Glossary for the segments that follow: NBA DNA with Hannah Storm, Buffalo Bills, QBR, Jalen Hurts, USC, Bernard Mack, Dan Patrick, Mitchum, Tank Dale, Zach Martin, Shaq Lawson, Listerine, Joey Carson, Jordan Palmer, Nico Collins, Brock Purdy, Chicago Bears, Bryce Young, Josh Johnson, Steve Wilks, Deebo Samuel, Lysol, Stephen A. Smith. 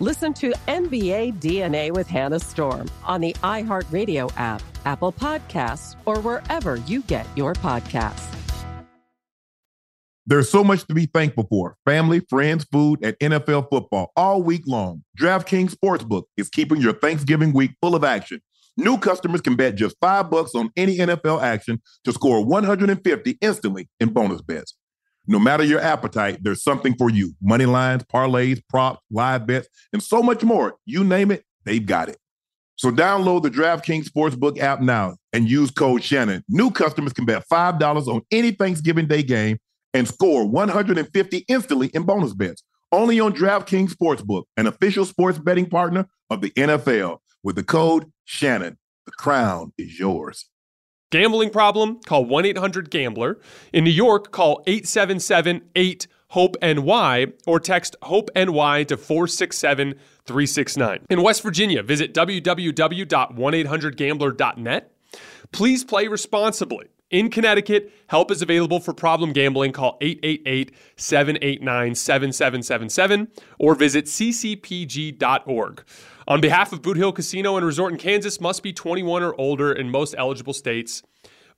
Listen to NBA DNA with Hannah Storm on the iHeartRadio app, Apple Podcasts, or wherever you get your podcasts. There's so much to be thankful for. Family, friends, food, and NFL football all week long. DraftKings Sportsbook is keeping your Thanksgiving week full of action. New customers can bet just $5 on any NFL action to score $150 instantly in bonus bets. No matter your appetite, there's something for you. Money lines, parlays, props, live bets, and so much more. You name it, they've got it. So download the DraftKings Sportsbook app now and use code Shannon. New customers can bet $5 on any Thanksgiving Day game and score $150 instantly in bonus bets. Only on DraftKings Sportsbook, an official sports betting partner of the NFL. With the code Shannon, the crown is yours. Gambling problem? Call 1-800-GAMBLER. In New York, call 877-8-HOPE-NY or text HOPE-NY to 467-369. In West Virginia, visit www.1800gambler.net. Please play responsibly. In Connecticut, help is available for problem gambling. Call 888-789-7777 or visit ccpg.org. On behalf of Boot Hill Casino and Resort in Kansas, must be 21 or older in most eligible states,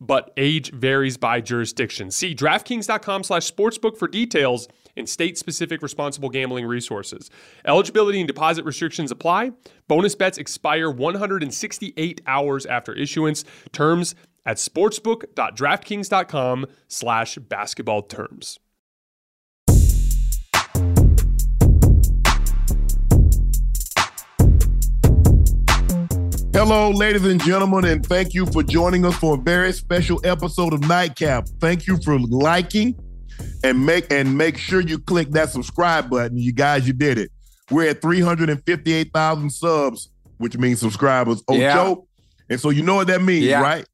but age varies by jurisdiction. See DraftKings.com/sportsbook for details and state-specific responsible gambling resources. Eligibility and deposit restrictions apply. Bonus bets expire 168 hours after issuance. Terms at sportsbook.draftkings.com/basketballterms. Hello, ladies and gentlemen, and thank you for joining us for a very special episode of Nightcap. Thank you for liking and make sure you click that subscribe button. You guys, you did it. We're at 358,000 subs, which means subscribers. Joe. And so you know what that means, right?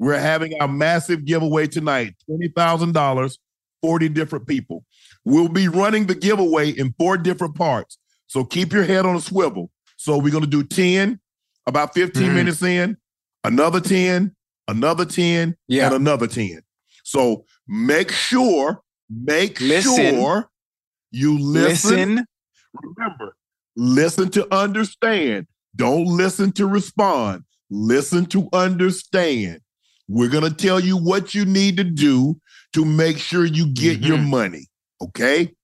We're having our massive giveaway tonight, $20,000, 40 different people. We'll be running the giveaway in 4 different parts, so keep your head on a swivel. So we're going to do 10. About 15 minutes in, another 10, another 10, and another 10. So make sure you listen. Remember, listen to understand. Don't listen to respond. Listen to understand. We're going to tell you what you need to do to make sure you get your money, okay?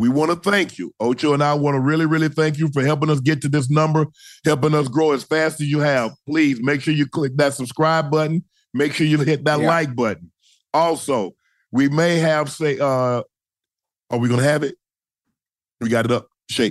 We want to thank you. Ocho and I want to really, really thank you for helping us get to this number, helping us grow as fast as you have. Please make sure you click that subscribe button. Make sure you hit that like button. Also, we may have, are we going to have it? We got it up. Shay,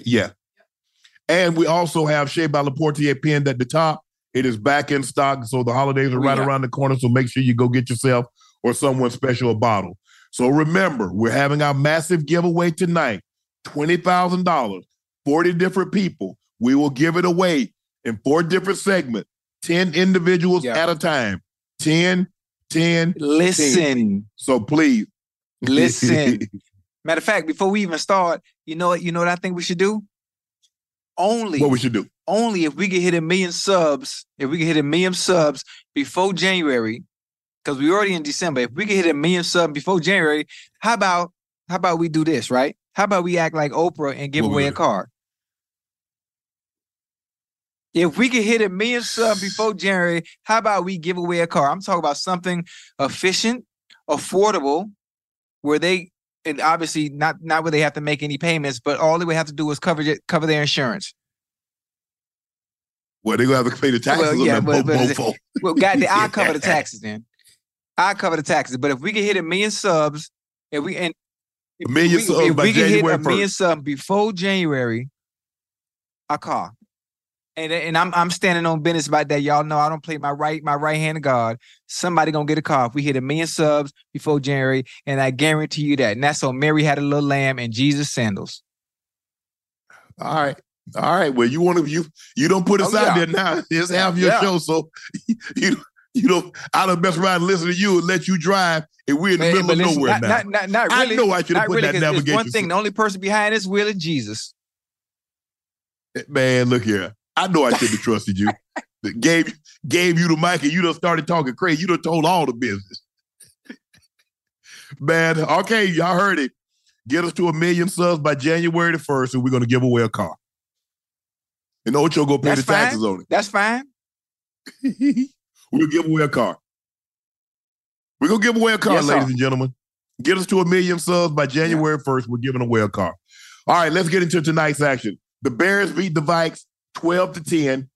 and we also have Shea by LaPortier pinned at the top. It is back in stock, so the holidays are right around the corner, so make sure you go get yourself or someone special a bottle. So remember, we're having our massive giveaway tonight, $20,000, 40 different people. We will give it away in 4 different segments, 10 individuals at a time, 10. So please. Listen. Matter of fact, before we even start, you know what I think we should do? Only if we can hit 1 million subs, before January, because we're already in December. If we can hit 1 million subs before January, how about we do this, right? How about we act like Oprah and give away a card? If we can hit 1 million subs before January, how about we give away a car? I'm talking about something efficient, affordable, where they, and obviously not where they have to make any payments, but all they would have to do is cover their insurance. Well, they're going to have to pay the taxes on that mofo. Well, goddamn, I'll cover the taxes then. But if we can hit 1 million subs, if we can hit 1 million subs before January, a car. And I'm standing on business about that. Y'all know I don't play my right hand of God. Somebody gonna get a car if we hit 1 million subs before January, and I guarantee you that. And that's on Mary Had a Little Lamb and Jesus Sandals. All right. Well, you don't put us out there now. It's half your show, so you don't. I'll best ride and listen to you and let you drive, and we're in the middle of nowhere now. Not really. I know I should have put that navigation. One thing: the only person behind this wheel is Jesus. Man, look here. I know I shouldn't have trusted you. Gave you the mic and you done started talking crazy. You done told all the business. Man, okay, y'all heard it. Get us to 1 million subs by January the 1st and we're going to give away a car. And Ocho go pay the taxes on it. That's fine. We'll give away a car. We're going to give away a car, ladies and gentlemen. Get us to 1 million subs by January 1st. We're giving away a car. All right, let's get into tonight's action. The Bears beat the Vikes 12-10,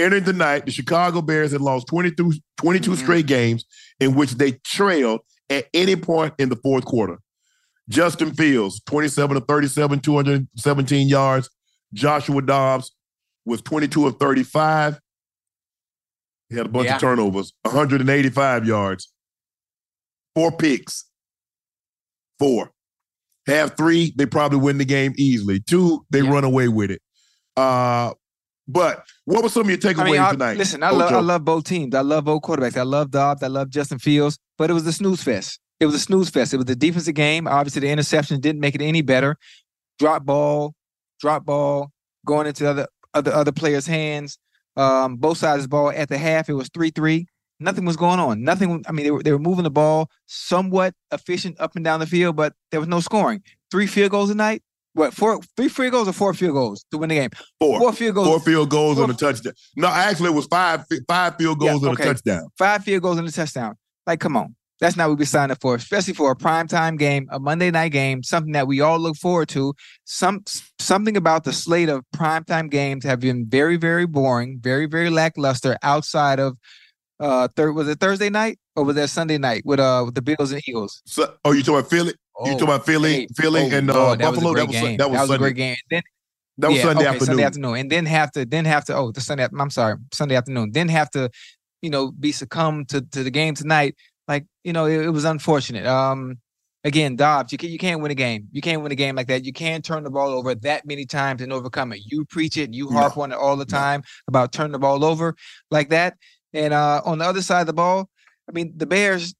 entered the night. The Chicago Bears had lost 22 straight games in which they trailed at any point in the fourth quarter. Justin Fields, 27-37, 217 yards. Joshua Dobbs was 22-35. He had a bunch of turnovers, 185 yards. 4 picks. 4. Have 3, they probably win the game easily. 2, they run away with it. But what were some of your takeaways tonight? Listen, I love both teams. I love both quarterbacks. I love Dobbs. I love Justin Fields. But it was a snooze fest. It was a defensive game. Obviously, the interception didn't make it any better. Drop ball, going into other players' hands. Both sides of the ball at the half. It was 3-3. Nothing was going on. They were moving the ball somewhat efficient up and down the field, but there was no scoring. 3 field goals tonight. What, 3 field goals or 4 field goals to win the game? 4 field goals. 4 field goals and a touchdown. No, actually, it was five field goals and a touchdown. 5 field goals and a touchdown. Like, come on. That's not what we signed up for, especially for a primetime game, a Monday night game, something that we all look forward to. Something about the slate of primetime games have been very, very boring, very, very lackluster outside of was it Thursday night or was that Sunday night with the Bills and Eagles? So, you talking about Philly? You talking about Philly and Buffalo? That was a great game. Sunday afternoon, and Sunday afternoon. Then have to, be succumbed to the game tonight. Like, it was unfortunate. Again, Dobbs, you can't win a game. You can't win a game like that. You can't turn the ball over that many times and overcome it. You preach it. You harp on it all the time about turning the ball over like that. And on the other side of the ball, the Bears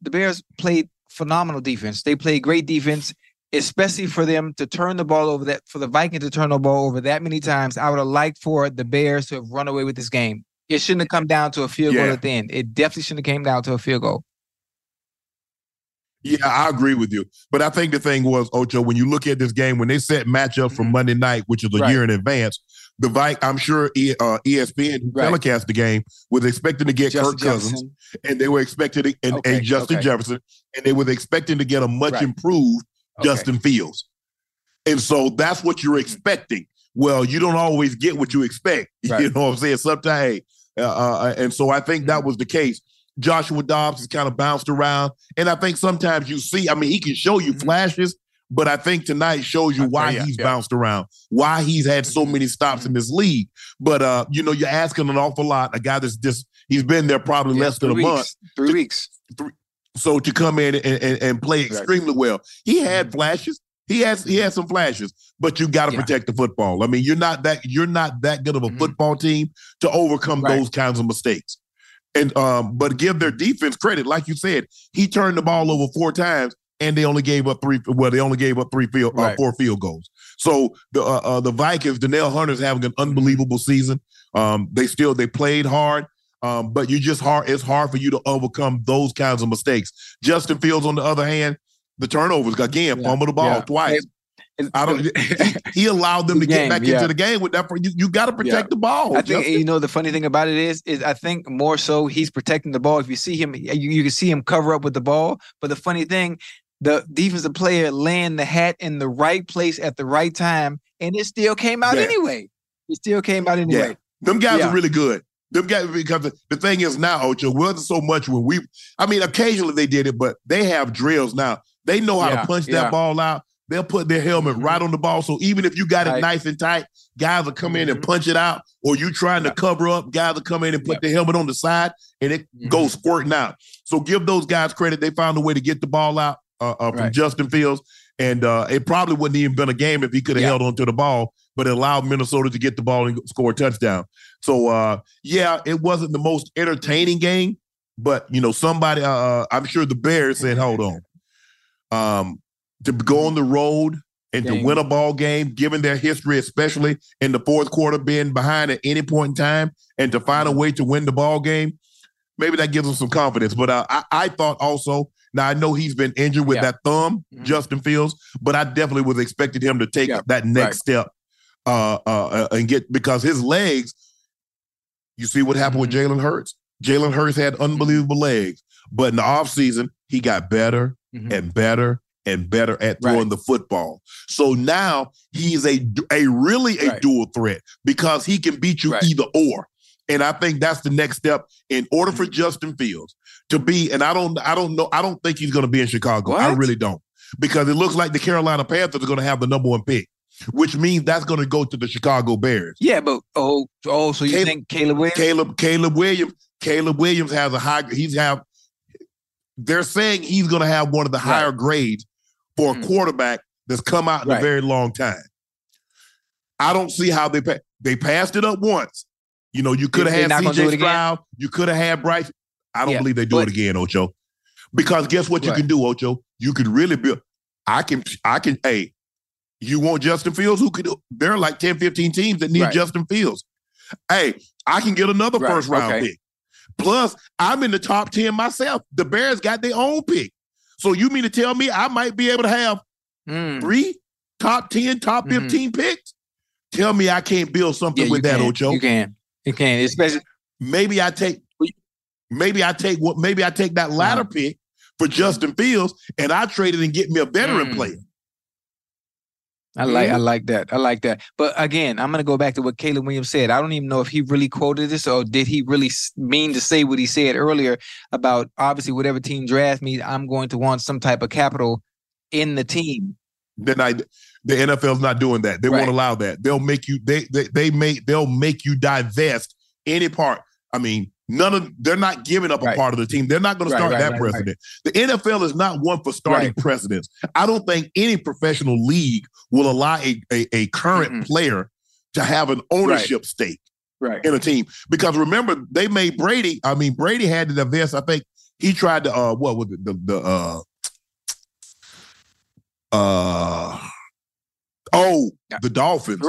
played phenomenal defense. They played great defense, especially for them to turn the ball over that, for the Vikings to turn the ball over that many times. I would have liked for the Bears to have run away with this game. It shouldn't have come down to a field goal at the end. It definitely shouldn't have came down to a field goal. Yeah, I agree with you. But I think the thing was, Ocho, when you look at this game, when they set matchup for Monday night, which is a year in advance, the I'm sure ESPN telecast the game, was expecting to get Justin Kirk Cousins, Jefferson. And they were expecting to, and Justin Jefferson, and they were expecting to get a much improved Justin Fields. And so that's what you're expecting. Well, you don't always get what you expect. You know what I'm saying? Sometimes. And so I think that was the case. Joshua Dobbs has kind of bounced around. And I think sometimes you see, he can show you flashes, but I think tonight shows you why he's bounced around, why he's had so many stops in this league. But, you're asking an awful lot. A guy that's just, he's been there probably less than a month. 3 weeks. So to come in and play extremely well. He had flashes. He had some flashes, but you got to protect the football. You're not that good of a football team to overcome those kinds of mistakes. And but give their defense credit. Like you said, he turned the ball over four times, and they only gave up three. Well, they only gave up four field goals. So the Vikings, Danielle Hunter's having an unbelievable season. They played hard. But you just it's hard for you to overcome those kinds of mistakes. Justin Fields, on the other hand, the turnovers again, fumbled the ball twice. He allowed them to get back into the game with that. You got to protect the ball. I think the funny thing about it is I think more so he's protecting the ball. If you see him, you can see him cover up with the ball. But the funny thing, the defensive player laying the hat in the right place at the right time, and it still came out anyway. It still came out anyway. Yeah. Them guys are really good. Them guys, because the thing is now, Ocho, wasn't so much when occasionally they did it, but they have drills now. They know how to punch that ball out. They'll put their helmet right on the ball. So even if you got it nice and tight, guys will come in and punch it out, or you trying to cover up, guys will come in and put their helmet on the side, and it goes squirting out. So give those guys credit. They found a way to get the ball out from Justin Fields, and it probably wouldn't even been a game if he could have held onto the ball, but it allowed Minnesota to get the ball and score a touchdown. So, it wasn't the most entertaining game, but, somebody, I'm sure the Bears said, hold on. To go on the road and to win a ball game, given their history, especially in the fourth quarter being behind at any point in time, and to find a way to win the ball game, maybe that gives them some confidence. But I thought also, now I know he's been injured with that thumb, Justin Fields, but I definitely was expecting him to take that next step and get, because his legs, you see what happened with Jalen Hurts. Jalen Hurts had unbelievable legs, but in the offseason, he got better and better and better at throwing the football. So now he's a dual threat, because he can beat you either or. And I think that's the next step in order for Justin Fields to be, and I don't think he's going to be in Chicago. What? I really don't, because it looks like the Carolina Panthers are going to have the number one pick, which means that's going to go to the Chicago Bears. Yeah, but so you think Caleb Williams? Caleb Williams has a high, they're saying he's going to have one of the higher grades for a quarterback that's come out in a very long time. I don't see how they passed it up once. You could have had CJ Stroud. You could have had Bryce. I don't believe they do it again, Ocho. Because guess what you can do, Ocho? You could really build. Hey, you want Justin Fields? There are like 10, 15 teams that need Justin Fields. Hey, I can get another first round pick. Plus, I'm in the top 10 myself. The Bears got their own pick. So you mean to tell me I might be able to have three top 10, top 15 picks? Tell me I can't build something with that, Ocho. You can. Especially maybe I take that latter pick for Justin Fields, and I trade it and get me a veteran player. I like that. But again, I'm going to go back to what Caleb Williams said. I don't even know if he really quoted this, or did he really mean to say what he said earlier about, obviously, whatever team drafts me, I'm going to want some type of capital in the team. The NFL's not doing that. They won't allow that. They'll make you they'll make you divest any part. I mean, they're not giving up a part of the team. They're not going to start that precedent. Right. The NFL is not one for starting precedents. I don't think any professional league will allow a current player to have an ownership stake in a team. Because remember, they made Brady had to divest. I think he tried to what was it? The Dolphins.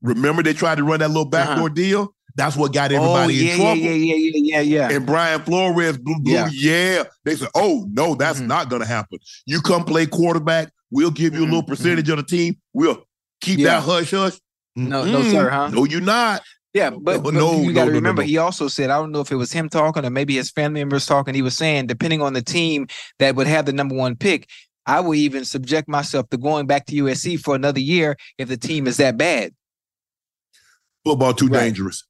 Remember they tried to run that little backdoor deal? That's what got everybody in trouble. Yeah. And Brian Flores blew. They said, oh, no, that's not going to happen. You come play quarterback. We'll give you a little percentage of the team. We'll keep that hush-hush. No, sir, huh? No, you're not. Yeah, but you got to remember, he also said, I don't know if it was him talking or maybe his family members talking, he was saying, depending on the team that would have the number one pick, I would even subject myself to going back to USC for another year if the team is that bad. Football too dangerous.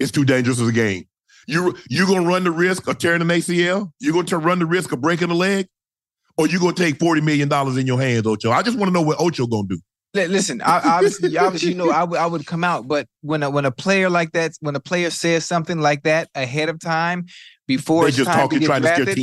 It's too dangerous as a game. You're going to run the risk of tearing an ACL? You're going to run the risk of breaking a leg? Or you're going to take $40 million in your hands, Ocho? I just want to know what Ocho going to do. Listen, obviously, I would come out. But when a player like that, when a player says something like that ahead of time, before it's time to get drafted. They're just talking, trying to scare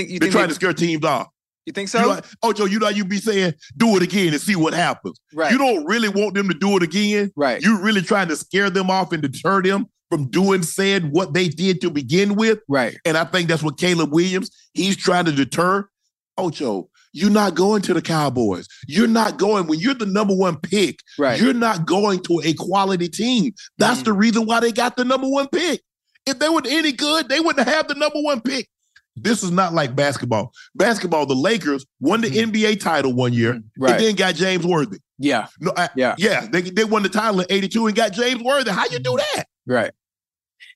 teams off. They're trying to scare teams off. You think so? Ocho, you be saying, do it again and see what happens. Right. You don't really want them to do it again. Right. You're really trying to scare them off and deter them from doing said what they did to begin with. Right. And I think that's what Caleb Williams, he's trying to deter. Ocho, you're not going to the Cowboys. You're not going, when you're the number one pick, right, you're not going to a quality team. That's the reason why they got the number one pick. If they were any good, they wouldn't have the number one pick. This is not like basketball. Basketball, the Lakers won the NBA title one year and then got James Worthy. Yeah. No, they won the title in 82 and got James Worthy. How you do that? Right.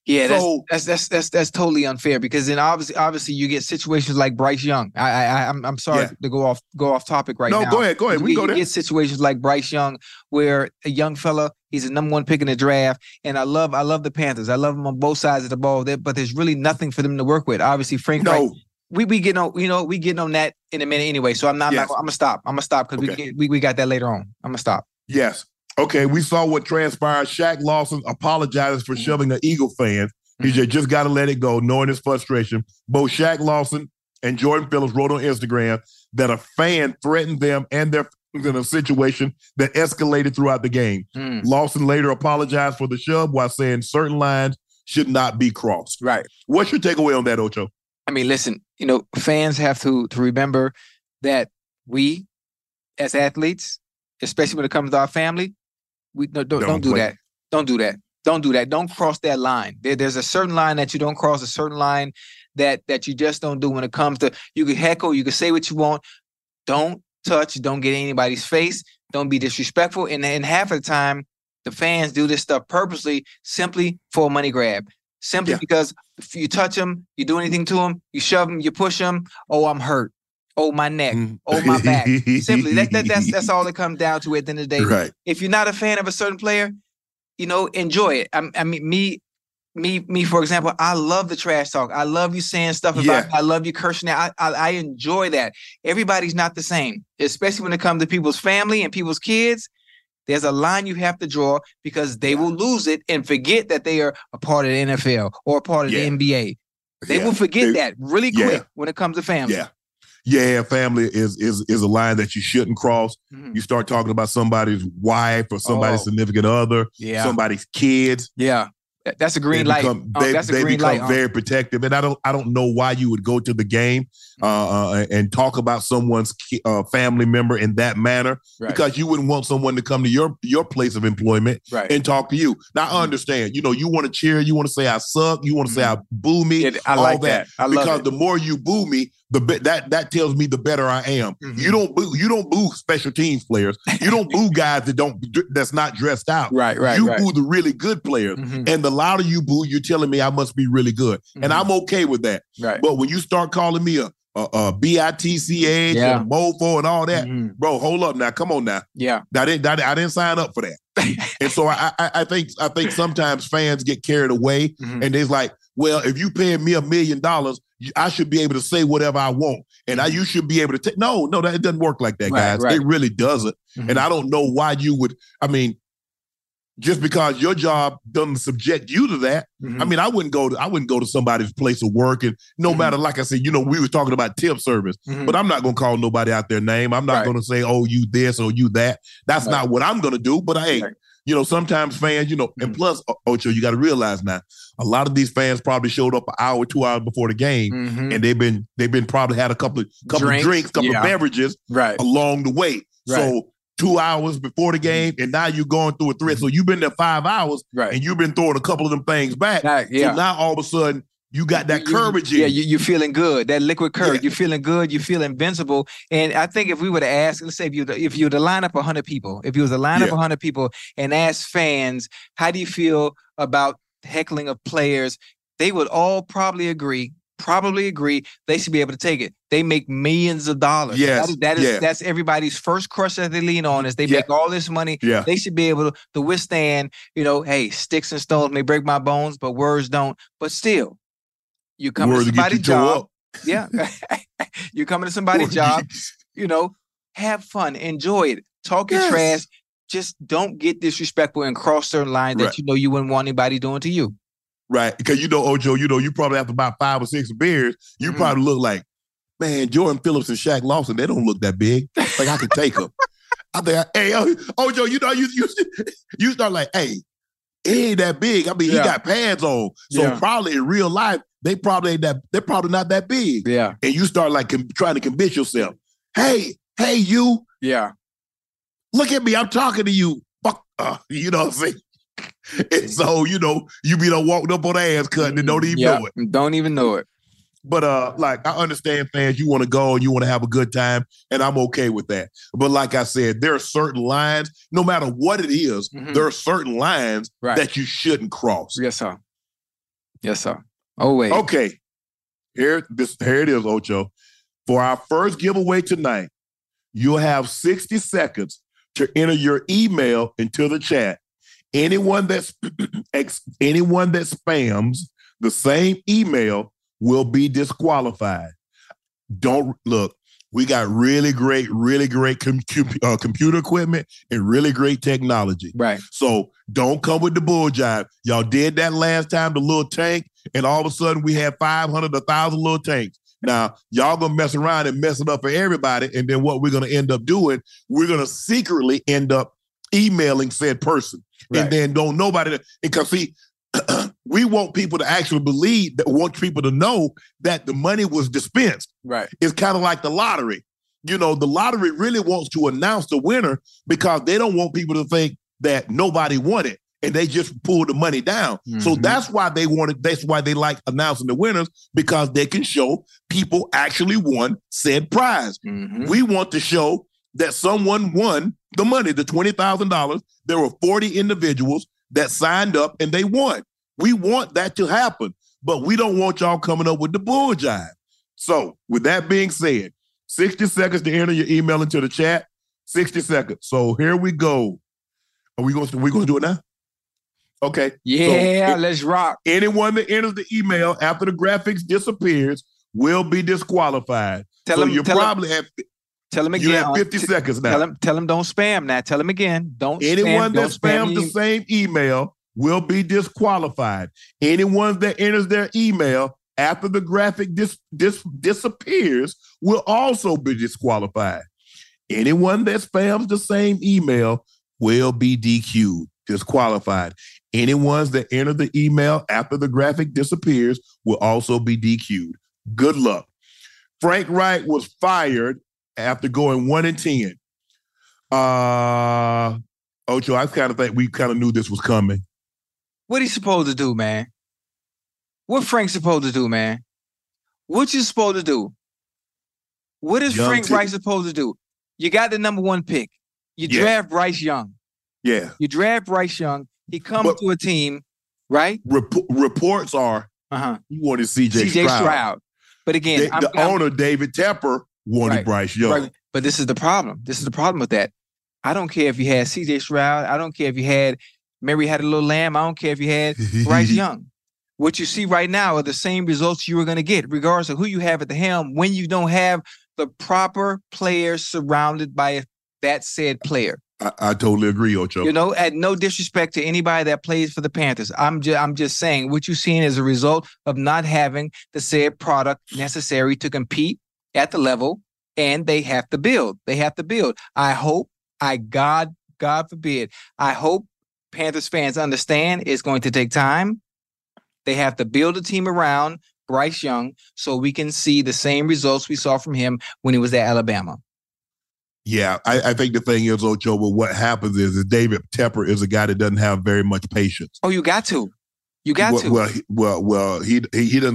Yeah, so, that's totally unfair, because then obviously you get situations like Bryce Young. I'm sorry to go off topic now. No, go ahead. We go there. You get situations like Bryce Young where a young fella, he's the number one pick in the draft, and I love the Panthers. I love them on both sides of the ball, but there's really nothing for them to work with. Obviously, Frank. No. Wright, we getting on that in a minute anyway. So I'm gonna stop because we got that later on. I'm gonna stop. Yes. Okay, we saw what transpired. Shaq Lawson apologizes for shoving an Eagle fan. He just got to let it go, knowing his frustration. Both Shaq Lawson and Jordan Phillips wrote on Instagram that a fan threatened them and their fans in a situation that escalated throughout the game. Lawson later apologized for the shove while saying certain lines should not be crossed. Right. What's your takeaway on that, Ocho? I mean, listen, fans have to remember that we, as athletes, especially when it comes to our family, Don't do that. Don't do that. Don't do that. Don't cross that line. There's a certain line that you don't cross, a certain line that you just don't do when it comes to, you can heckle, you can say what you want. Don't touch. Don't get in anybody's face. Don't be disrespectful. And half of the time, the fans do this stuff purposely, simply for a money grab. Simply because if you touch them, you do anything to them, you shove them, you push them, oh, I'm hurt. Oh, my neck. Oh, my back. Simply, that's all it comes down to at the end of the day. Right. If you're not a fan of a certain player, enjoy it. I mean, me, for example, I love the trash talk. I love you saying stuff about I love you cursing. I enjoy that. Everybody's not the same, especially when it comes to people's family and people's kids. There's a line you have to draw, because they will lose it and forget that they are a part of the NFL or a part of the NBA. They will forget that really quick when it comes to family. Yeah. Yeah, family is a line that you shouldn't cross. You start talking about somebody's wife or somebody's significant other, somebody's kids. Yeah, that's a green light. They become very protective, and I don't know why you would go to the game and talk about someone's family member in that manner, because you wouldn't want someone to come to your place of employment and talk to you. Now I understand, you want to cheer, you want to say I suck, you want to say I boo me, I all like that. I love because it. The more you boo me, that tells me the better I am. You don't boo special teams players. You don't boo guys that's not dressed out. Right. You boo the really good players. And the louder you boo, you're telling me I must be really good. And I'm okay with that. Right. But when you start calling me a bitch and mofo and all that, bro, hold up now. Come on now. Yeah. I didn't sign up for that. And so I think sometimes fans get carried away and it's like, well, if you paying me $1 million, I should be able to say whatever I want, and you should be able to take. No, that it doesn't work like that, guys. Right. It really doesn't. And I don't know why you would. I mean, just because your job doesn't subject you to that. I mean, I wouldn't go to somebody's place of work, and no matter, like I said, we were talking about tip service, but I'm not going to call nobody out their name. I'm not going to say, oh, you this or you that. That's not what I'm going to do. But hey, sometimes fans, and plus, Ocho, you got to realize now, a lot of these fans probably showed up an hour, 2 hours before the game, and they've been probably had a couple of drinks, of beverages along the way. Right. So 2 hours before the game, and now you're going through a threat. So you've been there 5 hours, and you've been throwing a couple of them things back. So now all of a sudden, you got that courage in you. Yeah, you're feeling good. That liquid courage. Yeah. You're feeling good. You feel invincible. And I think if we were to ask, let's say if you were to line up 100 people, if you was to line up 100 people and ask fans, how do you feel about heckling of players? They would all probably agree they should be able to take it. They make millions of dollars. Yes, that's everybody's first crush that they lean on, is they make all this money. Yeah. They should be able to withstand, hey, sticks and stones may break my bones, but words don't. But still, you come to somebody's job. Yeah. You come to somebody's job, have fun, enjoy it, talk your trash. Just don't get disrespectful and cross certain lines that you wouldn't want anybody doing to you. Right. Because Ojo, you probably after about 5 or 6 beers, you probably look like, man, Jordan Phillips and Shaq Lawson, they don't look that big. Like I could take them. I think, hey, Ojo, you start like, hey, he ain't that big. I mean, he got pads on. So probably in real life, they probably ain't that. They're probably not that big. Yeah. And you start like trying to convince yourself, hey, you. Yeah. Look at me. I'm talking to you. Fuck. You know what I'm saying? And so, you know, you be done walking up on the ass cutting and don't even know it. Don't even know it. But, like, I understand, fans, you want to go and you want to have a good time, and I'm okay with that. But like I said, there are certain lines, no matter what it is, there are certain lines that you shouldn't cross. Yes, sir. Yes, sir. Oh, wait. Okay. Here it is, Ocho. For our first giveaway tonight, you'll have 60 seconds to enter your email into the chat. Anyone that spams the same email will be disqualified. Don't look. We got really great computer equipment and really great technology. Right. So don't come with the bull jive. Y'all did that last time, the little tank, and all of a sudden we had 500, 1,000 little tanks. Now, y'all going to mess around and mess it up for everybody, and then what we're going to end up doing, we're going to secretly end up emailing said person. Right. And then don't nobody, because see, we want people to actually believe that, want people to know that the money was dispensed. Right. It's kind of like the lottery. You know, the lottery really wants to announce the winner because they don't want people to think that nobody won it and they just pulled the money down. Mm-hmm. So that's why they wanted, that's why they like announcing the winners, because they can show people actually won said prize. Mm-hmm. We want to show that someone won the money, the $20,000. There were 40 individuals that signed up and they won. We want that to happen, but we don't want y'all coming up with the bull jive. So with that being said, 60 seconds to enter your email into the chat. 60 seconds. So here we go. Are we going to do it now? Okay. Yeah, so let's rock. Anyone that enters the email after the graphics disappears will be disqualified. Tell him again. You have 50 seconds now. Tell him don't spam now. Tell him again. Don't spam. Anyone that spams the same email will be disqualified. Anyone that enters their email after the graphic disappears will also be disqualified. Anyone that spams the same email will be DQ'd, disqualified. Anyone that enters the email after the graphic disappears will also be DQ'd. Good luck. Frank Wright was fired after going 1-10. Ocho, I kind of think we kind of knew this was coming. What he supposed to do, man? What Frank's supposed to do, man? What you supposed to do? What is Young Frank Wright supposed to do? You got the number one pick. You draft Bryce Young. Yeah. You draft Bryce Young. He comes to a team, right? Reports are you wanted CJ Stroud. But again, the owner, David Tepper, wanted Bryce Young. Right. But this is the problem. This is the problem with that. I don't care if you had CJ Stroud. I don't care if you had Mary Had a Little Lamb. I don't care if you had Bryce Young. What you see right now are the same results you were going to get, regardless of who you have at the helm, when you don't have the proper players surrounded by that said player. I totally agree, Ocho. You know, at no disrespect to anybody that plays for the Panthers. I'm just saying what you're seeing is a result of not having the said product necessary to compete at the level, and they have to build. They have to build. I hope, God forbid, I hope Panthers fans understand it's going to take time. They have to build a team around Bryce Young so we can see the same results we saw from him when he was at Alabama. Yeah, I think the thing is, Ocho, but what happens is David Tepper is a guy that doesn't have very much patience. Oh, you got to. He doesn't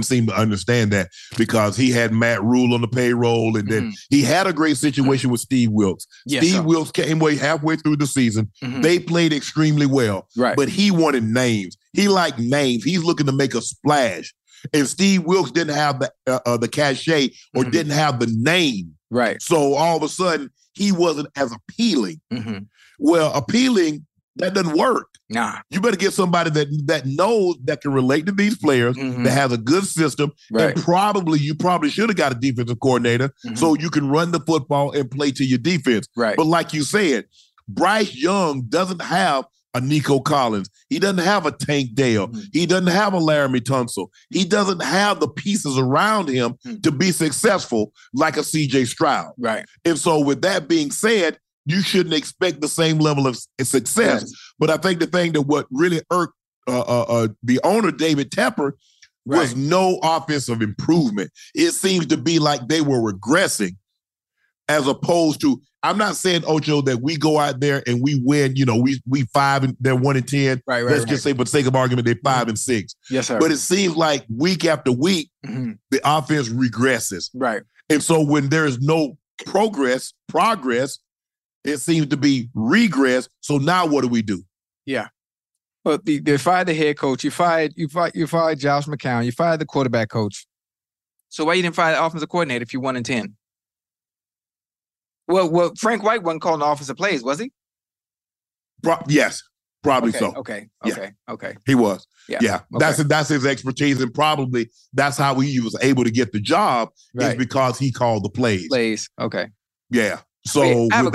seem to understand that, because he had Matt Rule on the payroll, and then he had a great situation with Steve Wilks. Yes, Steve Wilks came halfway through the season. They played extremely well, but he wanted names. He liked names. He's looking to make a splash, and Steve Wilks didn't have the cachet or didn't have the name. Right. So all of a sudden, he wasn't as appealing. Well, appealing, that doesn't work. Nah. You better get somebody that knows, that can relate to these players, that has a good system, and you probably should have got a defensive coordinator so you can run the football and play to your defense. Right. But like you said, Bryce Young doesn't have a Nico Collins. He doesn't have a Tank Dale. He doesn't have a Laramie Tunsil. He doesn't have the pieces around him to be successful like a CJ Stroud. Right. And so with that being said, you shouldn't expect the same level of success. Yes. But I think the thing that what really irked the owner, David Tepper, was no offensive improvement. It seems to be like they were regressing as opposed to, I'm not saying, Ocho, that we go out there and we win, you know, we 5 and they're 1-10. Let's just say for the sake of argument, they're 5 and 6. Yes, sir. But it seems like week after week, the offense regresses. Right. And so when there is no progress, it seems to be regress. So now what do we do? Yeah. Well, they fired the head coach. You fired Josh McCown. You fired the quarterback coach. So why you didn't fire the offensive coordinator if you're 1-10? Well, Frank White wasn't calling the offensive plays, was he? Yes, probably so. Okay. He was. Yeah. Okay. That's his expertise, and probably that's how he was able to get the job is because he called the plays. Okay. Yeah. So wait, I have a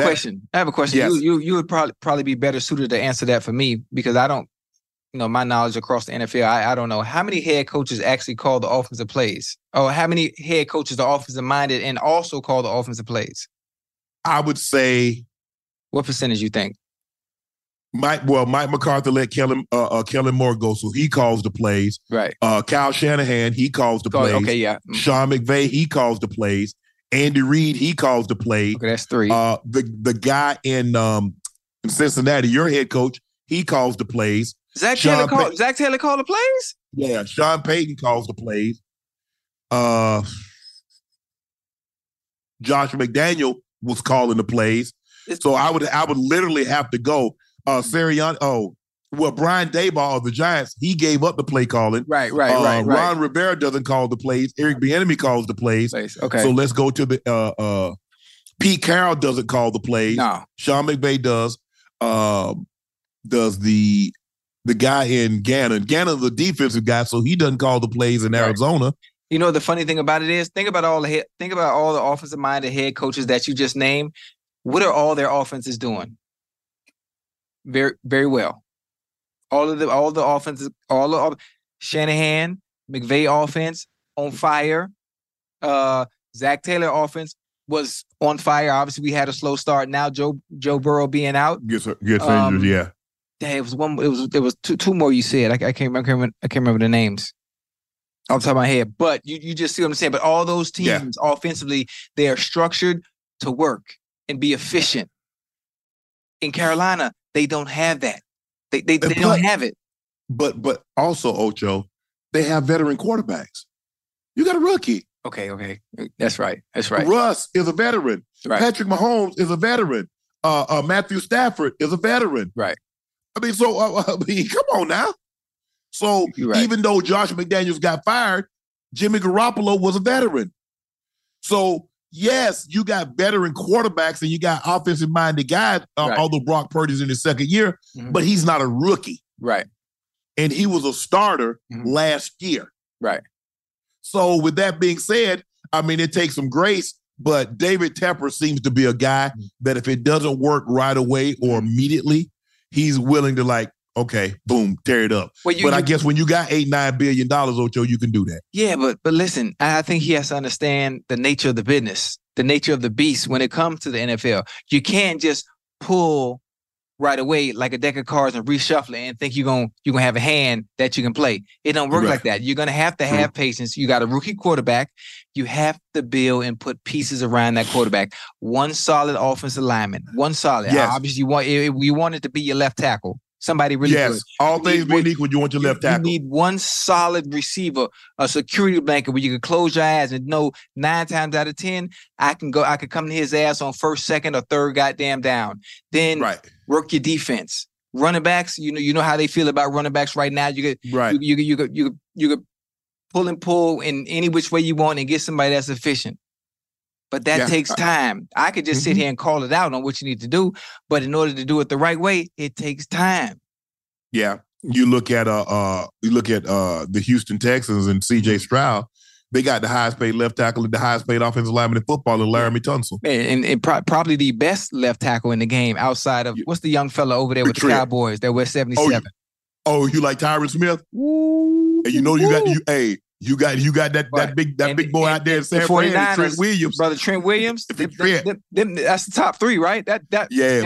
question. Yes. You would probably be better suited to answer that for me because I don't, you know, my knowledge across the NFL, I don't know how many head coaches actually call the offensive plays, or how many head coaches are offensive minded and also call the offensive plays. I would say, what percentage you think? Mike McCarthy let Kellen Moore go, so he calls the plays. Right. Kyle Shanahan, he calls the plays. Okay, yeah. Sean McVay, he calls the plays. Andy Reid, he calls the plays. Okay, that's 3. The guy in Cincinnati, your head coach, he calls the plays. Zach Taylor called the plays? Yeah, Sean Payton calls the plays. Josh McDaniel was calling the plays. So I would literally have to go. Sirianni, Brian Daboll of the Giants, he gave up the play calling. Right. Ron Rivera doesn't call the plays. Eric Bieniemy calls the plays. Okay. So let's go to the Pete Carroll doesn't call the plays. No. Sean McVay does. Does the guy in Gannon. Gannon's the defensive guy, so he doesn't call the plays in Arizona. You know the funny thing about it is, think about all the offensive minded head coaches that you just named. What are all their offenses doing? Very, very well. All the offenses, Shanahan, McVay offense on fire. Zach Taylor offense was on fire. Obviously, we had a slow start. Now Joe Burrow being out. Yes, yeah. It was one. There was two more. You said I can't remember the names off the top of my head, but you just see what I'm saying. But all those teams offensively, they are structured to work and be efficient. In Carolina, they don't have that. They don't have it. But also, Ocho, they have veteran quarterbacks. You got a rookie. Okay. That's right. Russ is a veteran. Right. Patrick Mahomes is a veteran. Matthew Stafford is a veteran. Right. I mean, come on now. So even though Josh McDaniels got fired, Jimmy Garoppolo was a veteran. So, yes, you got veteran quarterbacks and you got offensive-minded guys, although Brock Purdy's in his second year, but he's not a rookie. Right. And he was a starter last year. Right. So with that being said, I mean, it takes some grace, but David Tepper seems to be a guy that if it doesn't work right away or immediately, he's willing to tear it up. Well, but I guess when you got $8-9 billion, Ocho, you can do that. Yeah, but listen, I think he has to understand the nature of the business, the nature of the beast when it comes to the NFL. You can't just pull right away like a deck of cards and reshuffle it and think you're gonna have a hand that you can play. It don't work like that. You're going to have patience. You got a rookie quarterback. You have to build and put pieces around that quarterback. One solid offensive lineman. One solid. Yes. Obviously, you want it to be your left tackle. Somebody really good. All things being equal, you want your left tackle. You need one solid receiver, a security blanket where you can close your eyes and know 9 times out of 10, I can come to his ass on first, second, or third goddamn down. Then work your defense. Running backs, you know how they feel about running backs right now. You could pull and pull in any which way you want and get somebody that's efficient. But that takes time. I could just sit here and call it out on what you need to do, but in order to do it the right way, it takes time. Yeah, you look at the Houston Texans and CJ Stroud. They got the highest paid left tackle and the highest paid offensive lineman in football in Laramie Tunsil, and probably the best left tackle in the game outside of what's the young fella over there with the Cowboys that wears 77. Oh, you like Tyron Smith? Ooh. And you know you got You got that big boy out there in San Fran, Trent Williams. Brother Trent Williams. That's the top 3, right? That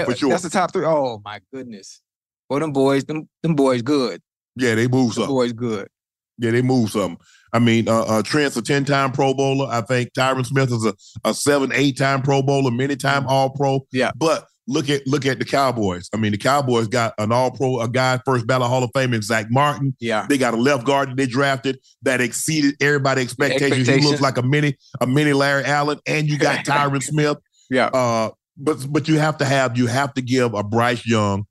for sure. That's the top 3. Oh my goodness. Well, them boys good. Yeah, they moved something. The boy's good. Yeah, they moved something. I mean, Trent's a 10-time Pro Bowler. I think Tyron Smith is a 7-8-time Pro Bowler, many-time All-Pro. Yeah. But look at the Cowboys. I mean, the Cowboys got an All-Pro, a guy, first ballot Hall of Fame, Zach Martin. Yeah. They got a left guard that they drafted that exceeded everybody's expectations. He looks like a mini Larry Allen, and you got Tyron Smith. Yeah. But you have to give a Bryce Young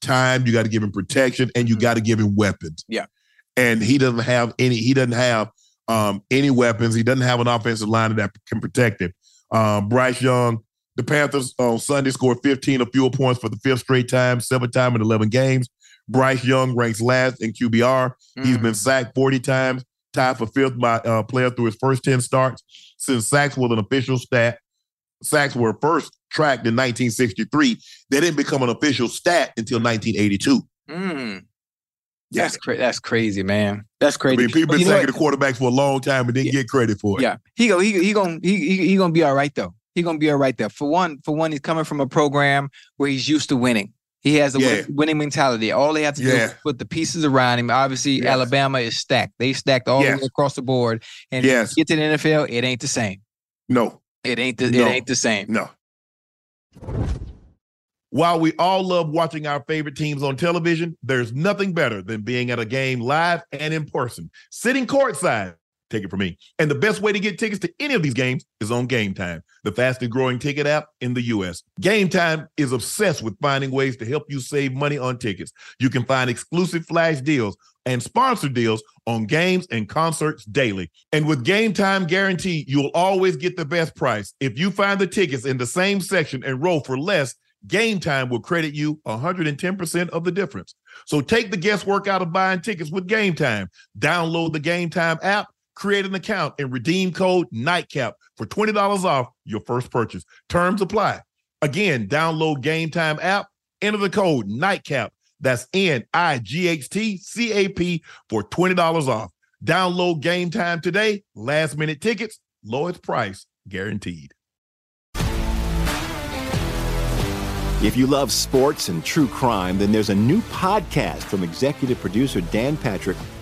time. You got to give him protection, and you got to give him weapons. Yeah. And he doesn't have any. He doesn't have any weapons. He doesn't have an offensive line that can protect him. Bryce Young, the Panthers on Sunday scored 15 or fewer points for the fifth straight time, seventh time in 11 games. Bryce Young ranks last in QBR. He's been sacked 40 times, tied for fifth by player through his first 10 starts. Since sacks was an official stat, sacks were first tracked in 1963. They didn't become an official stat until 1982. Yeah. That's crazy, man. That's crazy. I mean, people been sacking the quarterbacks for a long time and didn't get credit for it. Yeah, he gonna be all right though. He gonna be all right there. For one, he's coming from a program where he's used to winning. He has a winning mentality. All they have to do is put the pieces around him. Obviously, Alabama is stacked. They stacked all the way across the board. And if you get to the NFL, it ain't the same. No, it ain't the same. No. While we all love watching our favorite teams on television, there's nothing better than being at a game live and in person. Sitting courtside, take it from me. And the best way to get tickets to any of these games is on GameTime, the fastest growing ticket app in the U.S. GameTime is obsessed with finding ways to help you save money on tickets. You can find exclusive flash deals and sponsor deals on games and concerts daily. And with Game Time Guarantee, you'll always get the best price. If you find the tickets in the same section and row for less, Game Time will credit you 110% of the difference. So take the guesswork out of buying tickets with Game Time. Download the Game Time app, create an account, and redeem code Nightcap for $20 off your first purchase. Terms apply. Again, download Game Time app, enter the code Nightcap. That's NIGHTCAP for $20 off. Download Game Time today. Last minute tickets, lowest price guaranteed. If you love sports and true crime, then there's a new podcast from executive producer Dan Patrick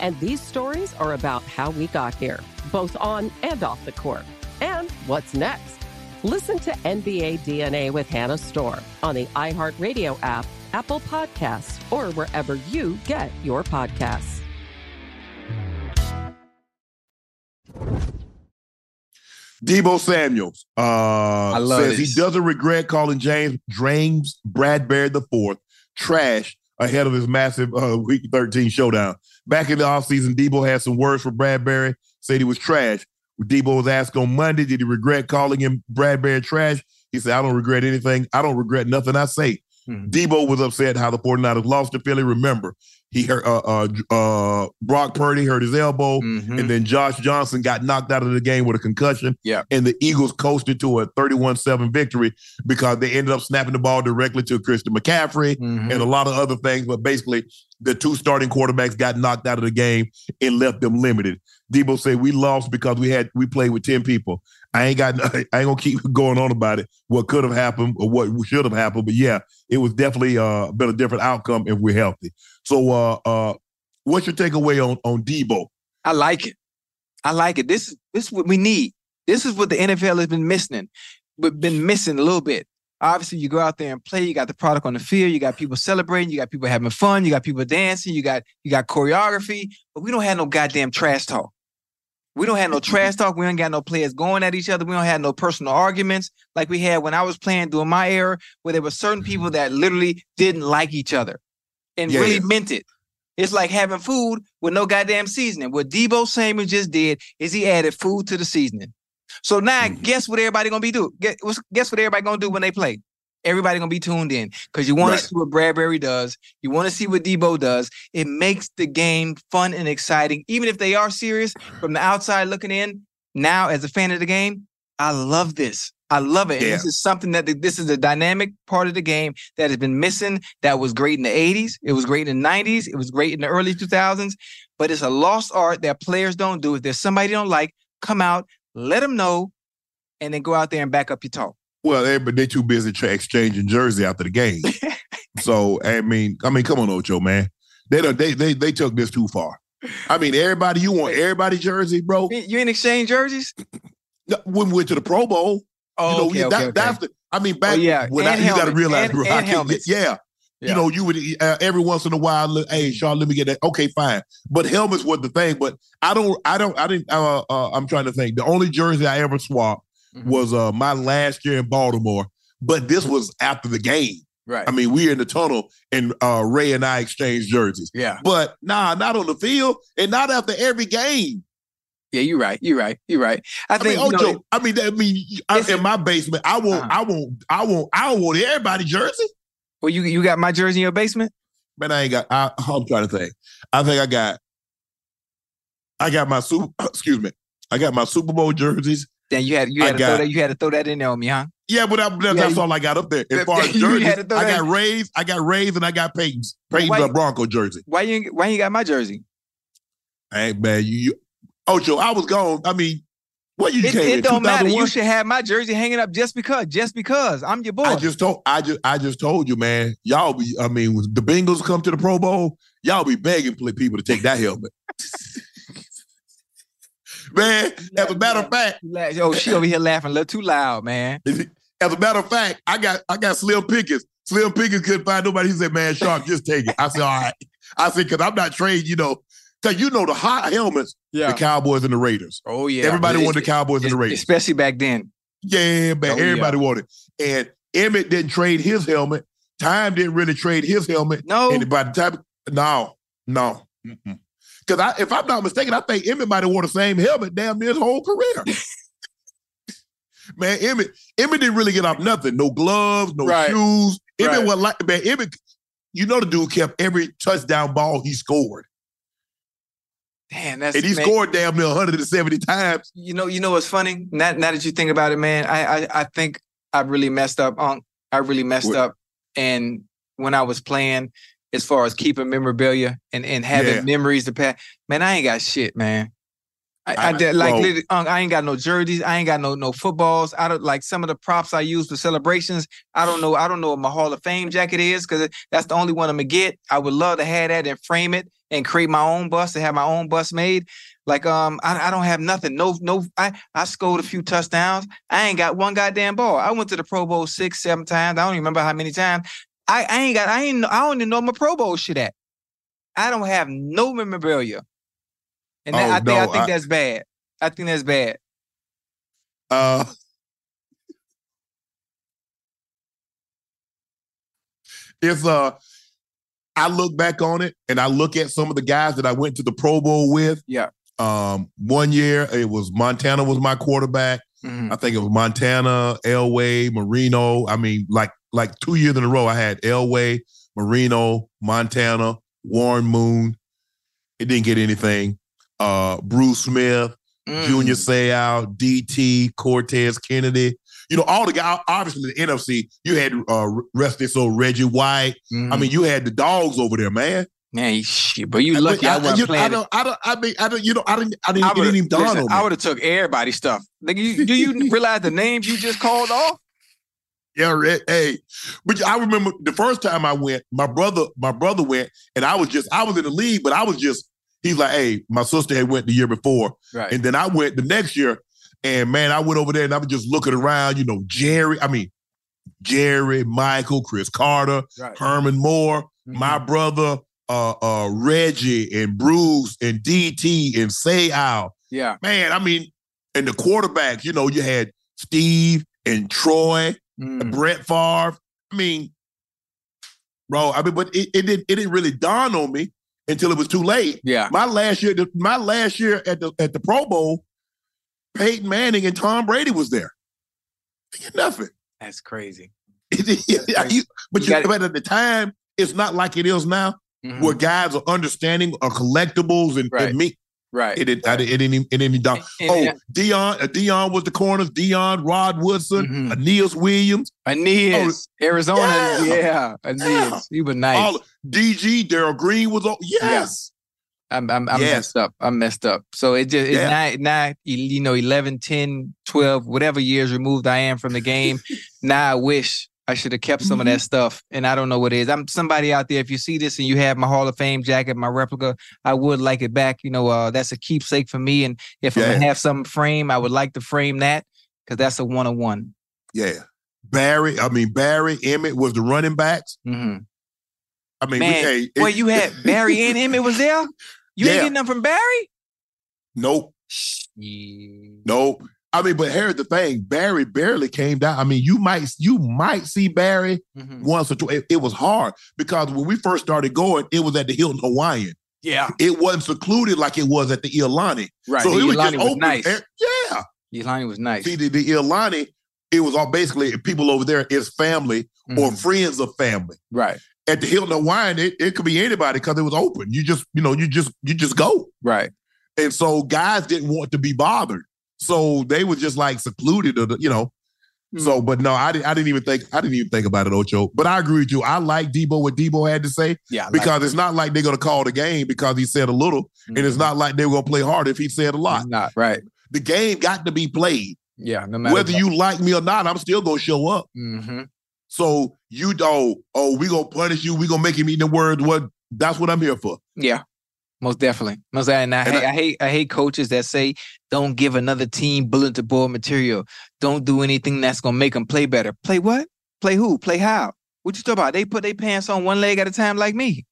And these stories are about how we got here, both on and off the court. And what's next? Listen to NBA DNA with Hannah Storm on the iHeartRadio app, Apple Podcasts, or wherever you get your podcasts. Deebo Samuel says he doesn't regret calling James Bradberry IV trash ahead of his massive Week 13 showdown. Back in the offseason, Deebo had some words for Bradberry, said he was trash. Deebo was asked on Monday, did he regret calling him Bradberry trash? He said, I don't regret anything. I don't regret nothing I say. Mm-hmm. Deebo was upset how the 49ers lost to Philly. Remember, he hurt, Brock Purdy hurt his elbow, mm-hmm. and then Josh Johnson got knocked out of the game with a concussion. Yeah. And the Eagles coasted to a 31-7 victory because they ended up snapping the ball directly to Christian McCaffrey mm-hmm. and a lot of other things. But basically, the two starting quarterbacks got knocked out of the game and left them limited. Deebo said, we lost because we played with 10 people. I ain't gonna keep going on about it. What could have happened or what should have happened, but yeah, it was definitely been a different outcome if we're healthy. So, what's your takeaway on Deebo? I like it. I like it. This is what we need. This is what the NFL has been missing, a little bit. Obviously, you go out there and play. You got the product on the field. You got people celebrating. You got people having fun. You got people dancing. You got choreography. But we don't have no goddamn trash talk. We don't have no trash talk. We don't got no players going at each other. We don't have no personal arguments like we had when I was playing during my era, where there were certain people that literally didn't like each other and meant it. It's like having food with no goddamn seasoning. What Deebo Samuel just did is he added food to the seasoning. So now guess what everybody going to be do? Guess what everybody going to do when they play? Everybody going to be tuned in because you want to see what Bradberry does. You want to see what Deebo does. It makes the game fun and exciting. Even if they are serious, from the outside looking in, now as a fan of the game, I love this. I love it. Yeah. And this is something this is a dynamic part of the game that has been missing. That was great in the 80s. It was great in the 90s. It was great in the early 2000s. But it's a lost art that players don't do. If there's somebody they don't like, come out, let them know, and then go out there and back up your talk. Well, they're too busy exchanging jersey after the game. So I mean, come on, Ocho, man. They took this too far. I mean, everybody, you want everybody jersey, bro? You ain't exchange jerseys? No, when we went to the Pro Bowl, okay. That's the. I mean, back when you got to realize, bro. You know, you would every once in a while, hey, Sean, let me get that. Okay, fine. But helmets were the thing. But I didn't. I'm trying to think. The only jersey I ever swapped was my last year in Baltimore, but this was after the game. Right. I mean, we were in the tunnel, and Ray and I exchanged jerseys. Yeah. But, not on the field, and not after every game. Yeah, you're right. In my basement, I want everybody jersey. Well, you got my jersey in your basement? Man, I'm trying to think. I think I got my Super Bowl jerseys. Then you had to throw that in there on me, huh? Yeah, but that's all I got up there. As far as jerseys, I got Rays, and I got Peyton's. Peyton's Bronco jersey. Why you got my jersey? Hey, man, Ocho, I was gone. I mean, what you came in? It don't matter. You should have my jersey hanging up just because I'm your boy. I just told you, man. When the Bengals come to the Pro Bowl, y'all be begging people to take that helmet. Man, as a matter of fact, she over here laughing a little too loud, man. As a matter of fact, I got Slim Pickens. Slim Pickens couldn't find nobody. He said, "Man, Shark, just take it." I said, "All right." I said, "Cause I'm not trained, because the hot helmets, the Cowboys and the Raiders. Oh yeah, everybody wanted the Cowboys and the Raiders, especially back then. Yeah, man, everybody wanted. And Emmett didn't trade his helmet. Time didn't really trade his helmet. No, and by the time, no. Mm-mm. Because if I'm not mistaken, I think Emmett might have worn the same helmet damn near his whole career. Man, Emmett didn't really get off nothing. No gloves, no shoes. Emmett was like, man, Emmett, the dude kept every touchdown ball he scored. Damn, scored damn near 170 times. You know what's funny? Now that you think about it, man, I think I really messed up. I really messed up. And when I was playing, as far as keeping memorabilia and having memories to pass. Man, I ain't got shit, man. I did, like, I ain't got no jerseys. I ain't got no footballs. I don't like some of the props I use for celebrations. I don't know what my Hall of Fame jacket is because that's the only one I'm gonna get. I would love to have that and frame it and create my own bust and have my own bust made. Like, I don't have nothing. No. I scored a few touchdowns. I ain't got one goddamn ball. I went to the Pro Bowl 6, 7 times. I don't even remember how many times. I don't even know my Pro Bowl shit at. I don't have no memorabilia. And I think that's bad. I think that's bad. I look back on it and I look at some of the guys that I went to the Pro Bowl with. Yeah. One year it was Montana was my quarterback. Mm-hmm. I think it was Montana, Elway, Marino. I mean, like 2 years in a row, I had Elway, Marino, Montana, Warren Moon. It didn't get anything. Bruce Smith, Junior Seau, DT, Cortez Kennedy. You know, all the guys, obviously the NFC, you had Reggie White. Mm. I mean, you had the dogs over there, man. Man, shit, but you lucky I wasn't playing. I would have took everybody's stuff. Like, do you realize the names you just called off? Yeah, hey. But I remember the first time I went, my brother went, and I was in the league, but I was just, he's like, hey, my sister had went the year before. Right. And then I went the next year. And, man, I went over there and I was just looking around, you know, Jerry, Michael, Chris Carter, right. Herman Moore, mm-hmm. my brother, Reggie and Bruce and DT and Seau. Yeah. Man, I mean, and the quarterbacks, you know, you had Steve and Troy, and Brett Favre. I mean, bro, but it didn't really dawn on me until it was too late. Yeah. My last year at the Pro Bowl, Peyton Manning and Tom Brady was there. Nothing. That's crazy. But at the time, it's not like it is now, mm-hmm. where guys are understanding of collectibles and, right. and me. Right. Dion was the corners. Dion, Rod Woodson, mm-hmm. Aeneas Williams. Aeneas, Arizona. Yeah. Aeneas. He was nice. DG, Daryl Green was on. Yes. Yeah. I'm messed up. I'm messed up. So it's not, you know, 11, 10, 12, whatever years removed I am from the game. Now I wish I should have kept some mm-hmm. of that stuff. And I don't know what it is. I'm somebody out there. If you see this and you have my Hall of Fame jacket, my replica, I would like it back. You know, that's a keepsake for me. And if I'm going to have something framed, I would like to frame that because that's a one-on-one. Yeah. Barry, Emmett was the running backs. Mm-hmm. I mean, you had Barry and Emmett was there? You ain't getting nothing from Barry? Nope. Jeez. Nope. I mean, but here's the thing. Barry barely came down. I mean, you might see Barry mm-hmm. once or twice. It was hard because when we first started going, it was at the Hilton Hawaiian. Yeah. It wasn't secluded like it was at the Iolani. Right. So the it Iolani was just open. Nice. Yeah. The Iolani was nice. See, the Iolani, it was all basically people over there is family mm-hmm. or friends of family. Right. At the Hilton Hawaiian, it could be anybody because it was open. You just go. Right. And so guys didn't want to be bothered. So they were just like secluded, you know. Mm. So, but no, I didn't even think about it, Ocho. But I agree with you. I like Deebo, what Deebo had to say. Yeah. Because it's not like they're going to call the game because he said a little. Mm-hmm. And it's not like they were going to play hard if he said a lot. It's not, right. The game got to be played. Yeah. No matter whether you like me or not, I'm still going to show up. Mm-hmm. So you don't, we gonna punish you, we gonna make him eat the words. That's what I'm here for. Yeah, most definitely. I hate coaches that say don't give another team bulletin board material. Don't do anything that's gonna make them play better. Play what? Play who? Play how? What you talking about? They put their pants on one leg at a time like me.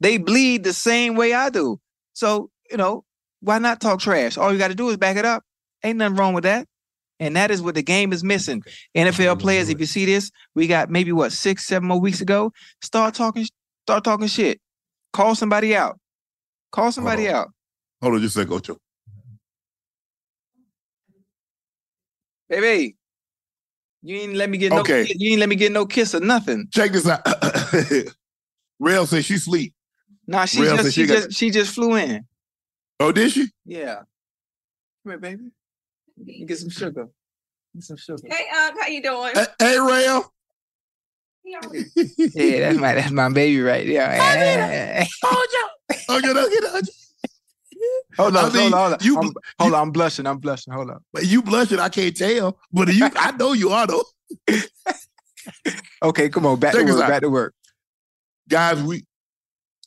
They bleed the same way I do. So, you know, why not talk trash? All you gotta do is back it up. Ain't nothing wrong with that. And that is what the game is missing. NFL players, if you see this, we got maybe, 6, 7 more weeks ago. Start talking shit. Call somebody out. Hold on just a second, Ocho. Baby, you ain't let me get no kiss or nothing. Check this out. Rail says she sleep. Nah, she just flew in. Oh, did she? Yeah. Come here, baby. Get some sugar. Hey, how you doing? Hey, Rail. Yeah, that's my baby right there. Oh, yeah. Oh, yeah. Hold on. I'm blushing. Hold on. You blushing? I can't tell. But you, I know you are though. Okay, come on. Back to work. Guys,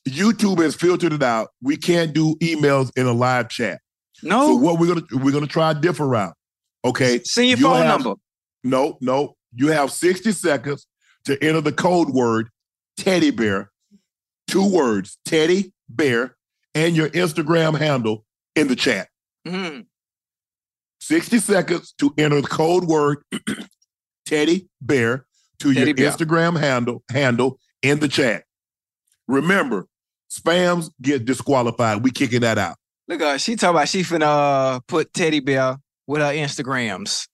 YouTube has filtered it out. We can't do emails in a live chat. No. So what we're gonna try a different route. Okay. Send your phone number. No. You have 60 seconds to enter the code word teddy bear. 2 words, teddy bear, and your Instagram handle in the chat. Mm-hmm. 60 seconds to enter the code word teddy bear to teddy your bear. Instagram handle in the chat. Remember, spams get disqualified. We kicking that out. Look, she talking about she finna put teddy bear with her Instagrams.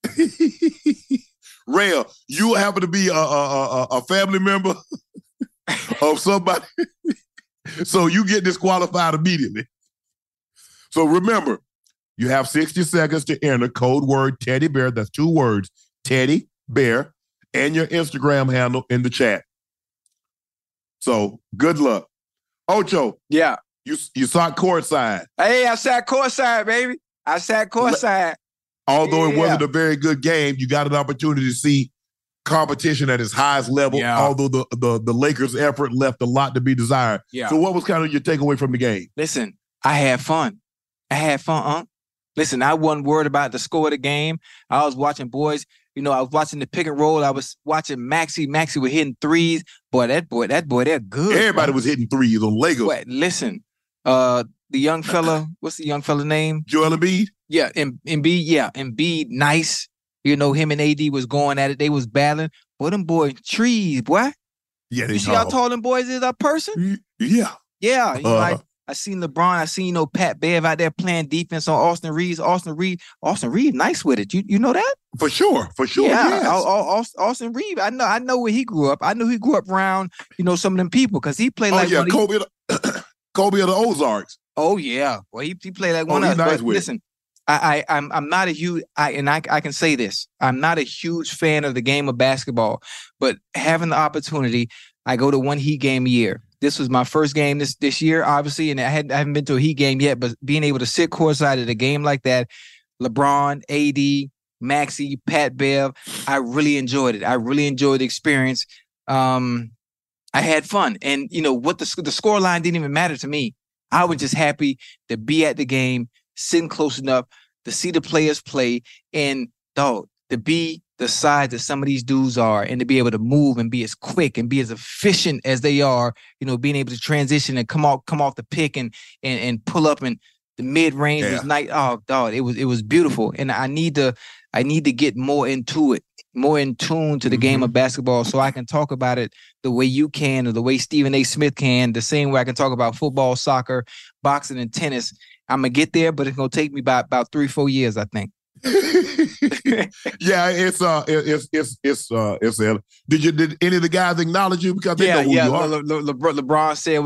Rail, you happen to be a family member of somebody, so you get disqualified immediately. So remember, you have 60 seconds to enter code word teddy bear. That's 2 words, teddy bear, and your Instagram handle in the chat. So good luck. Ocho. Yeah. You sat courtside. Hey, I sat courtside, baby. I sat courtside. Although it wasn't a very good game, you got an opportunity to see competition at its highest level, although the Lakers' effort left a lot to be desired. Yeah. So what was kind of your takeaway from the game? Listen, I had fun. Listen, I wasn't worried about the score of the game. I was watching boys. You know, I was watching the pick and roll. I was watching Maxie. Maxie was hitting threes. Boy, they're good. Everybody was hitting threes on Lego. But listen, the young fella, what's the young fella's name? Joel Embiid? Yeah, Embiid, Embiid, nice. You know, him and AD was going at it. They was battling. Boy, them boys, trees, boy. Yeah, they see how tall them boys is up person? Yeah. Yeah, you know, I seen LeBron. I seen, Pat Bev out there playing defense on Austin Reeves, nice with it. You know that? For sure. Yeah, yes. Austin Reeves. I know where he grew up. I know he grew up around, some of them people because he played like Kobe of the Ozarks. Oh, yeah. Well, he played like one of them. Nice listen, I'm not a huge, I can say this. I'm not a huge fan of the game of basketball, but having the opportunity, I go to one Heat game a year. This was my first game this year, obviously, and I haven't been to a Heat game yet, but being able to sit courtside at a game like that, LeBron, AD, Maxie, Pat Bev, I really enjoyed it. I really enjoyed the experience. I had fun. And, what the score line didn't even matter to me. I was just happy to be at the game, sitting close enough to see the players play and, to be the size that some of these dudes are and to be able to move and be as quick and be as efficient as they are, being able to transition and come off the pick and pull up in the mid-range was nice. Oh, dog, it was beautiful. And I need to get more into it, more in tune to the game of basketball so I can talk about it the way you can or the way Stephen A. Smith can, the same way I can talk about football, soccer, boxing, and tennis. I'm going to get there, but it's going to take me about 3-4 years, I think. Yeah, it's did any of the guys acknowledge you because they know who you are? LeBron said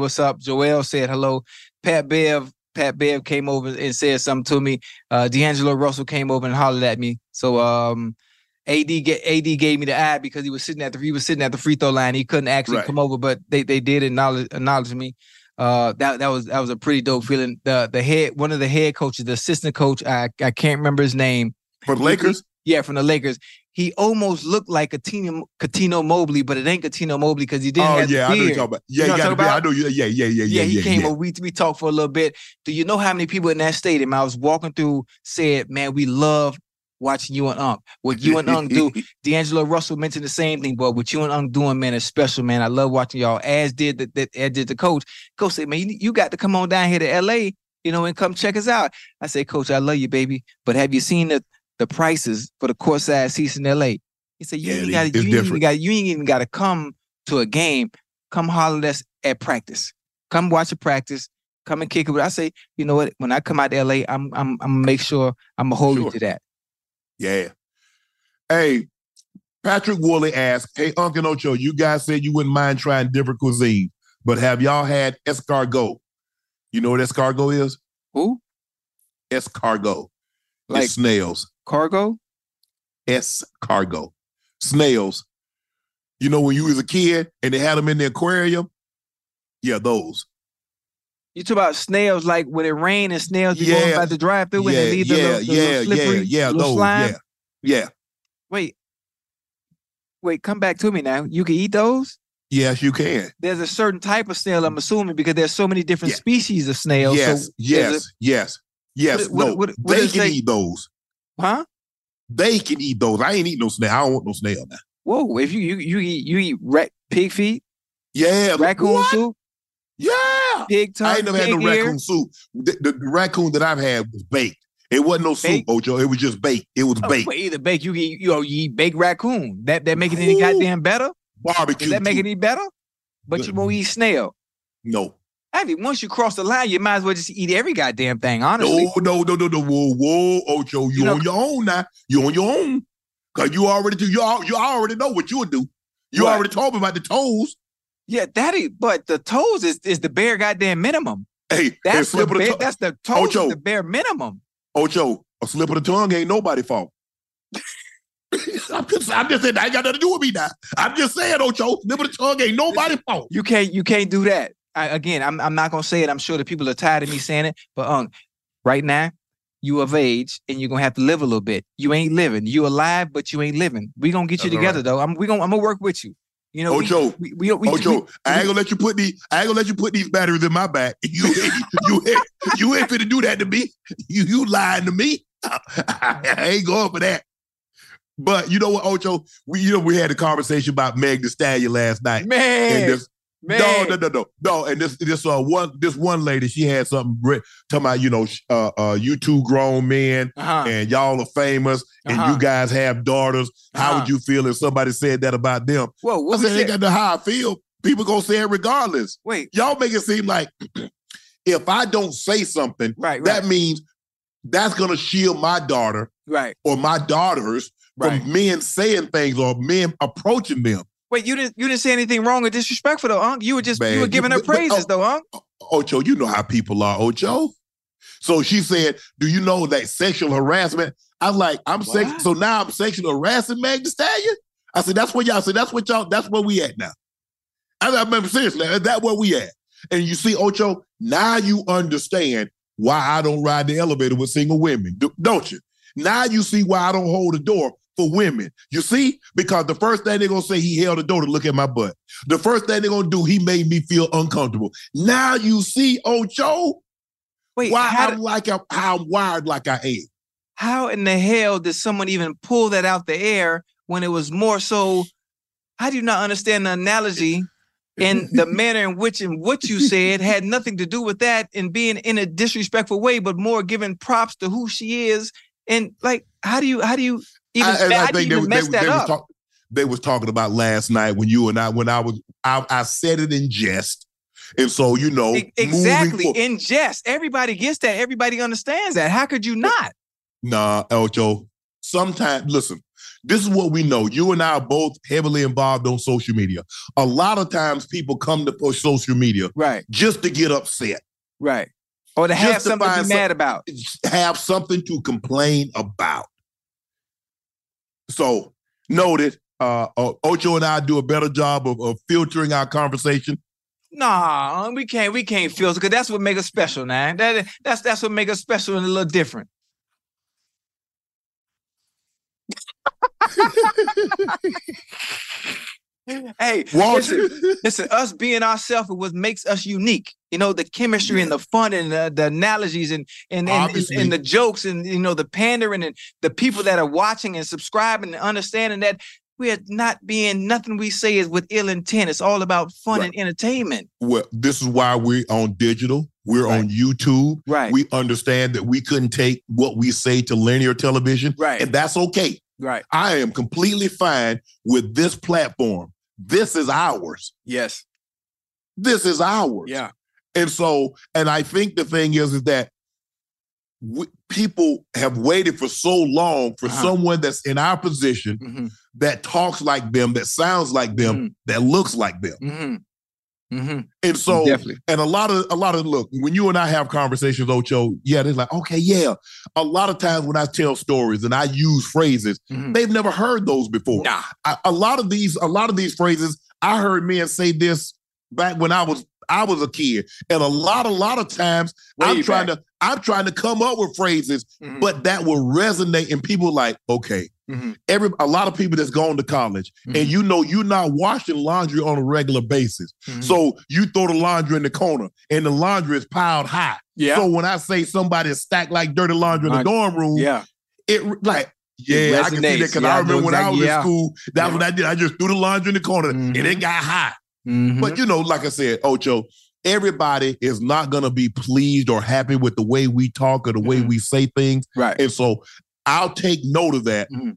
what's up. Joel said hello. Pat Bev came over and said something to me. D'Angelo Russell came over and hollered at me. So AD gave me the eye because he was sitting at the free throw line. He couldn't actually come over, but they did acknowledge me. That was a pretty dope feeling. One of the head coaches, the assistant coach, I can't remember his name. From Lakers? From the Lakers. He almost looked like Coutinho Mobley, but it ain't Coutinho Mobley because he didn't have the beard. I know you're talking about. I know you. Yeah. He came over. We talked for a little bit. Do you know how many people in that stadium I was walking through said, man, we love watching you and Unc. What you and Unc do. D'Angelo Russell mentioned the same thing, but what you and Unc doing, man, is special, man. I love watching y'all. As did the coach. Coach said, man, you got to come on down here to L.A., and come check us out. I said, Coach, I love you, baby, but have you seen the prices for the courtside seats in L.A.? He said, you ain't even got to come to a game. Come holler at us at practice. Come watch a practice. Come and kick it. I say, you know what? When I come out to L.A., I'm going to make sure I'm going to hold you to that. Yeah. Hey, Patrick Woolley asked, hey, Unc and Ocho, you guys said you wouldn't mind trying different cuisine, but have y'all had escargot? You know what escargot is? Who? Escargot. Like it's snails. Cargo? Escargot. Snails. You know, when you was a kid and they had them in the aquarium? Yeah, those. You talk about snails, like when it rains and snails be going by the drive-through and they leave the little slime. Yeah. Wait, come back to me now. You can eat those? Yes, you can. There's a certain type of snail, I'm assuming, because there's so many different species of snails. Yes. They can eat those. Huh? They can eat those. I ain't eat no snail. I don't want no snail now. Whoa, if you eat pig feet? Yeah. Raccoon soup? Yeah. Pig tongue, I ain't never had no raccoon soup. The raccoon that I've had was baked. It wasn't no soup, Ojo. It was just baked. It was baked. Well, either baked, you eat baked raccoon. That make it any goddamn better? Barbecue. Does that make it any better? But you won't eat snail. No. I mean, once you cross the line, you might as well just eat every goddamn thing, honestly. No. Whoa, Ojo. You on your own now. You on your own. Because you already do. You already know what you'll do. You already told me about the toes. Yeah, but the toes is the bare goddamn minimum. Hey, that's the bare, that's the toes, Ojo, the bare minimum. Ojo, a slip of the tongue ain't nobody's fault. I'm just saying, that ain't got nothing to do with me now. I'm just saying, Ojo, slip of the tongue ain't nobody's fault. You can't do that. I'm not gonna say it. I'm sure the people are tired of me saying it, but right now, you of age and you're gonna have to live a little bit. You ain't living. You alive, but you ain't living. We gonna get you together though. I'm gonna work with you. You know, Ojo, we, I ain't gonna let you put these batteries in my back. You ain't finna do that to me. You lying to me. I ain't going for that. But you know what, Ojo? We had a conversation about Meg Thee Stallion last night. No. And this one lady, she had something talking about, you two grown men and y'all are famous and you guys have daughters. How would you feel if somebody said that about them? Whoa, what I said, ain't got to how I feel. People gonna say it regardless. Wait, y'all make it seem like if I don't say something, that means that's gonna shield my daughter, or my daughters from men saying things or men approaching them. Wait, you didn't say anything wrong or disrespectful though, Unc. You were giving her praises though, Unc. Ojo, you know how people are, Ojo. So she said, "Do you know that sexual harassment?" I'm like, so now I'm sexual harassing Meg Thee Stallion. I said, "That's what y'all said. That's where we at now." I remember seriously, that's where we at. And you see, Ojo, now you understand why I don't ride the elevator with single women, don't you? Now you see why I don't hold the door for women. You see? Because the first thing they're going to say, he held the door to look at my butt. The first thing they're going to do, he made me feel uncomfortable. Now you see, Ojo, why I'm wired like I am. How in the hell did someone even pull that out the air when it was more so, how do you not understand the analogy and the manner in which and what you said had nothing to do with that and being in a disrespectful way, but more giving props to who she is? And like, how do you I think they was talking about last night when you and I, I said it in jest. And so, exactly in jest, everybody gets that. Everybody understands that. How could you not? Nah, Ojo, sometimes, listen, this is what we know. You and I are both heavily involved on social media. A lot of times people come to push social media just to get upset. Right. Or to have something to be mad about. Have something to complain about. So noted, Ojo and I do a better job of filtering our conversation. Nah, we can't filter because that's what makes us special, man. That's what makes us special and a little different. Hey, listen, us being ourselves is what makes us unique. You know, the chemistry and the fun and the analogies and the jokes and, the pandering and the people that are watching and subscribing and understanding that we are not being, nothing we say is with ill intent. It's all about fun and entertainment. Well, this is why we're on digital. We're on YouTube. Right. We understand that we couldn't take what we say to linear television. Right. And that's okay. Right. I am completely fine with this platform. This is ours. Yes. This is ours. Yeah. And so, and I think the thing is that people have waited for so long for someone that's in our position that talks like them, that sounds like them, that looks like them. And so, and a lot of look, when you and I have conversations, Ocho, they're like, okay, a lot of times when I tell stories and I use phrases, they've never heard those before. Nah. A lot of these phrases, I heard men say this back when I was I was a kid. And a lot of times I'm trying to come up with phrases, mm-hmm. but that will resonate and people like, okay, mm-hmm. a lot of people that's gone to college mm-hmm. and you know you're not washing laundry on a regular basis. Mm-hmm. So you throw the laundry in the corner and the laundry is piled high. Yeah. So when I say somebody is stacked like dirty laundry in the dorm room, yeah. it like, yeah, I can see that because I remember when I was in school, that's what I did. I just threw the laundry in the corner mm-hmm. and it got hot. Mm-hmm. But, you know, like I said, Ocho, everybody is not going to be pleased or happy with the way we talk or the mm-hmm. way we say things. Right. And so I'll take note of that. Mm-hmm.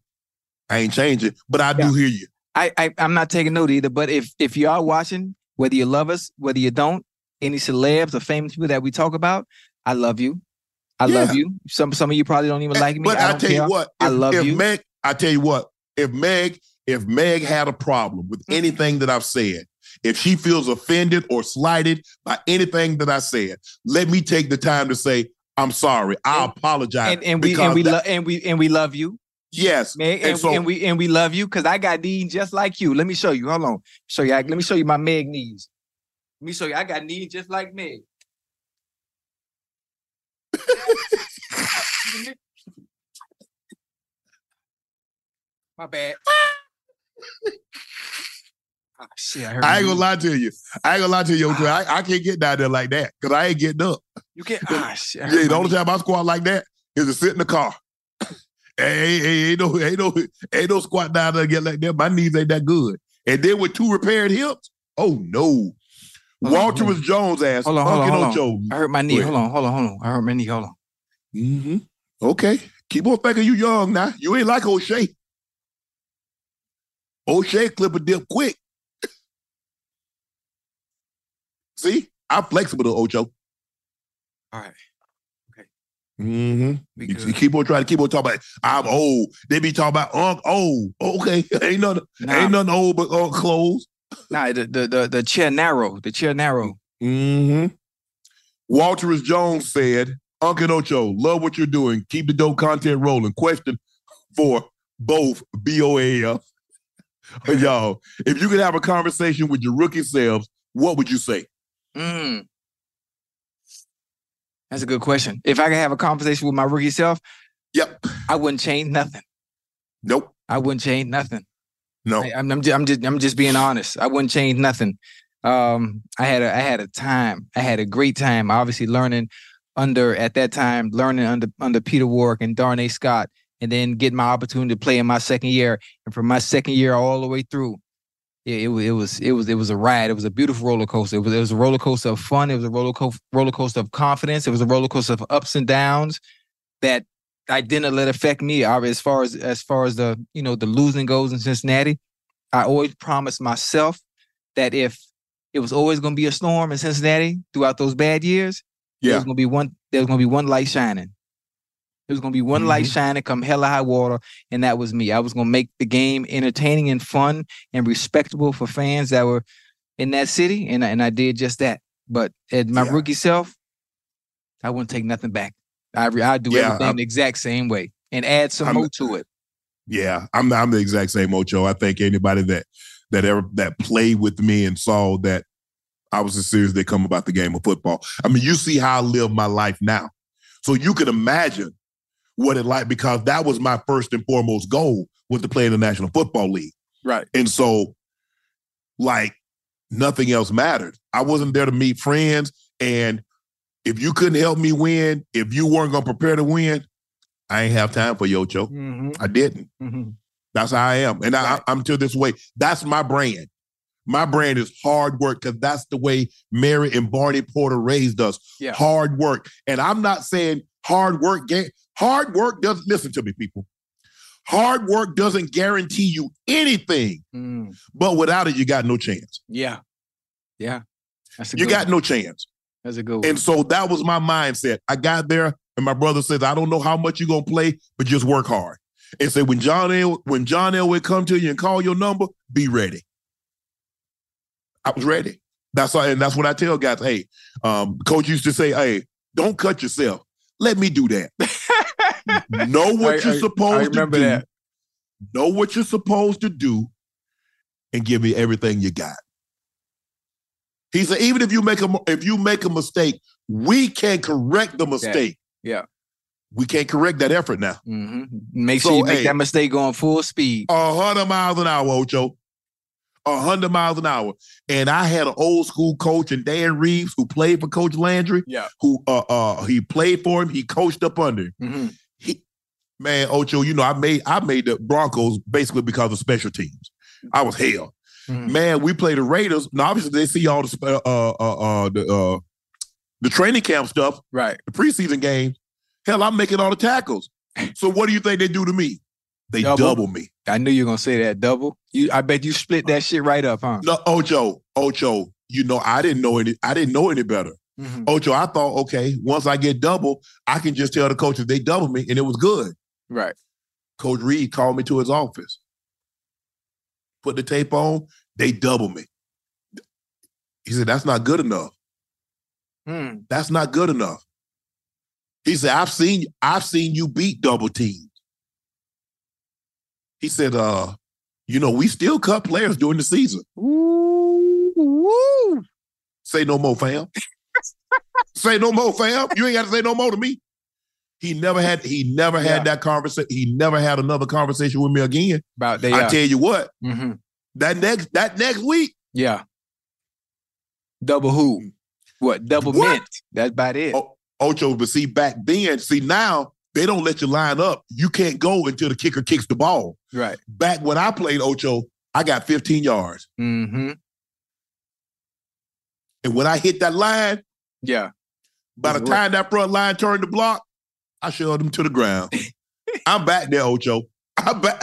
I ain't changing, but I do hear you. I'm not taking note either. But if you are watching, whether you love us, whether you don't, any celebs or famous people that we talk about, I love you. I love you. Some of you probably don't even like me. But I tell you what, I love you. If Meg had a problem with anything that I've said, if she feels offended or slighted by anything that I said, let me take the time to say I'm sorry. I apologize. And we love you. Yes, Meg, and we love you because I got knees just like you. Let me show you. Hold on. Let me show you my Meg knees. Let me show you. I got knees just like Meg. My bad. Oh, shit, I ain't gonna lie to you. I can't get down there like that because I ain't getting up. You can't. Ah, shit. Yeah, the only time I squat like that is to sit in the car. Ain't no squat down there get like that. My knees ain't that good. And then with two repaired hips, oh no. Walter was Jones ass. Hold on. I hurt my knee. I hurt my knee. Hold on. Mm-hmm. Okay. Keep on thinking you young now. You ain't like O'Shea. O'Shea clip a dip quick. See? I'm flexible to Ocho. All right. Okay. Mm-hmm. You keep on talking about I'm old. They be talking about Unc old. Okay. Ain't nothing old but clothes. Nah, the chair narrow. The chair narrow. Mm-hmm. Walter S. Jones said, Uncle Ocho, love what you're doing. Keep the dope content rolling. Question for both BOAF. Y'all, if you could have a conversation with your rookie selves, what would you say? That's a good question. If I could have a conversation with my rookie self, yep, I wouldn't change nothing. Nope. I wouldn't change nothing. No, I'm just being honest. I wouldn't change nothing. I had a great time. Obviously, learning under Peter Warwick and Darnay Scott, and then getting my opportunity to play in my second year, and from my second year all the way through, it was a ride. It was a beautiful roller coaster. It was a roller coaster of fun. It was a roller coaster of confidence. It was a roller coaster of ups and downs that I didn't let affect me. As far as the the losing goes in Cincinnati, I always promised myself that if it was always going to be a storm in Cincinnati throughout those bad years, there was going to be one light shining. There was going to be one mm-hmm. light shining come hell or high water, and that was me. I was going to make the game entertaining and fun and respectable for fans that were in that city, and I did just that. But at my rookie self, I wouldn't take nothing back. I do everything the exact same way and add some more to it. Yeah, I'm the exact same Ocho. I think anybody that ever played with me and saw that I was as serious as they come about the game of football. I mean, you see how I live my life now. So you can imagine what it like, because that was my first and foremost goal was to play in the National Football League. Right. And so, like, nothing else mattered. I wasn't there to meet friends, and if you couldn't help me win, if you weren't going to prepare to win, I ain't have time for you, Ocho. Mm-hmm. I didn't. Mm-hmm. That's how I am. And I'm to this way. That's my brand. My brand is hard work because that's the way Mary and Barney Porter raised us. Yeah. Hard work. And I'm not saying hard work. Hard work doesn't, listen to me, people. Hard work doesn't guarantee you anything. Mm. But without it, you got no chance. Yeah. Yeah. You got no chance. That's a good one. And so that was my mindset. I got there, and my brother says, I don't know how much you're going to play, but just work hard. And say, when John Elway come to you and call your number, be ready. I was ready. That's all, and that's what I tell guys. Hey, coach used to say, hey, don't cut yourself. Let me do that. Know what you're supposed to do and give me everything you got. He said, even if you make a mistake, we can correct the mistake. Yeah. We can't correct that effort now. Mm-hmm. Make sure you make that mistake going full speed. 100 miles an hour, Ocho. 100 miles an hour. And I had an old school coach in Dan Reeves who played for Coach Landry. Yeah. Who he played for him. He coached up under him. Mm-hmm. Man, Ocho, you know, I made the Broncos basically because of special teams. I was hell. Mm-hmm. Man, we play the Raiders. Now, obviously, they see all the training camp stuff. Right. The preseason games. Hell, I'm making all the tackles. So what do you think they do to me? They double me. I knew you were going to say that. Double? I bet you split that shit right up, huh? No, Ocho, you know, I didn't know any better. Mm-hmm. Ocho, I thought, okay, once I get double, I can just tell the coaches they double me, and it was good. Right. Coach Reed called me to his office. Put the tape on, they double me. He said, that's not good enough. Mm. That's not good enough. He said, I've seen you beat double teams. He said, you know, we still cut players during the season. Ooh, woo. Say no more, fam. Say no more, fam. You ain't got to say no more to me. He never had that conversation. He never had another conversation with me again. Tell you what, mm-hmm. that next week. Yeah. Double who? What? Double mint. That's about it. Oh. Ocho, but see, back then, now, they don't let you line up. You can't go until the kicker kicks the ball. Right. Back when I played, Ocho, I got 15 yards. Mm-hmm. And when I hit that line, by the time that front line turned the block, I shoved them to the ground. I'm back there, Ocho. I'm back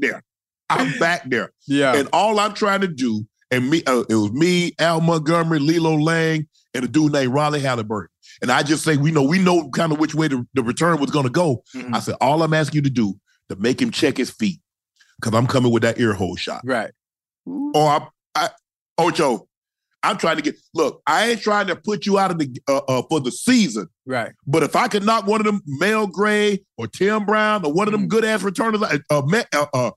there. I'm back there. Yeah. And all I'm trying to do, and it was me, Al Montgomery, Lilo Lang, and a dude named Riley Halliburton. And I just say, we know kind of which way the return was going to go. Mm-hmm. I said, all I'm asking you to do to make him check his feet because I'm coming with that ear hole shot. Right. Ooh. Or Ocho, I'm trying to I ain't trying to put you out of the for the season. Right. But if I could knock one of them Mel Gray or Tim Brown or one of them good-ass returners, Eric Metcalf.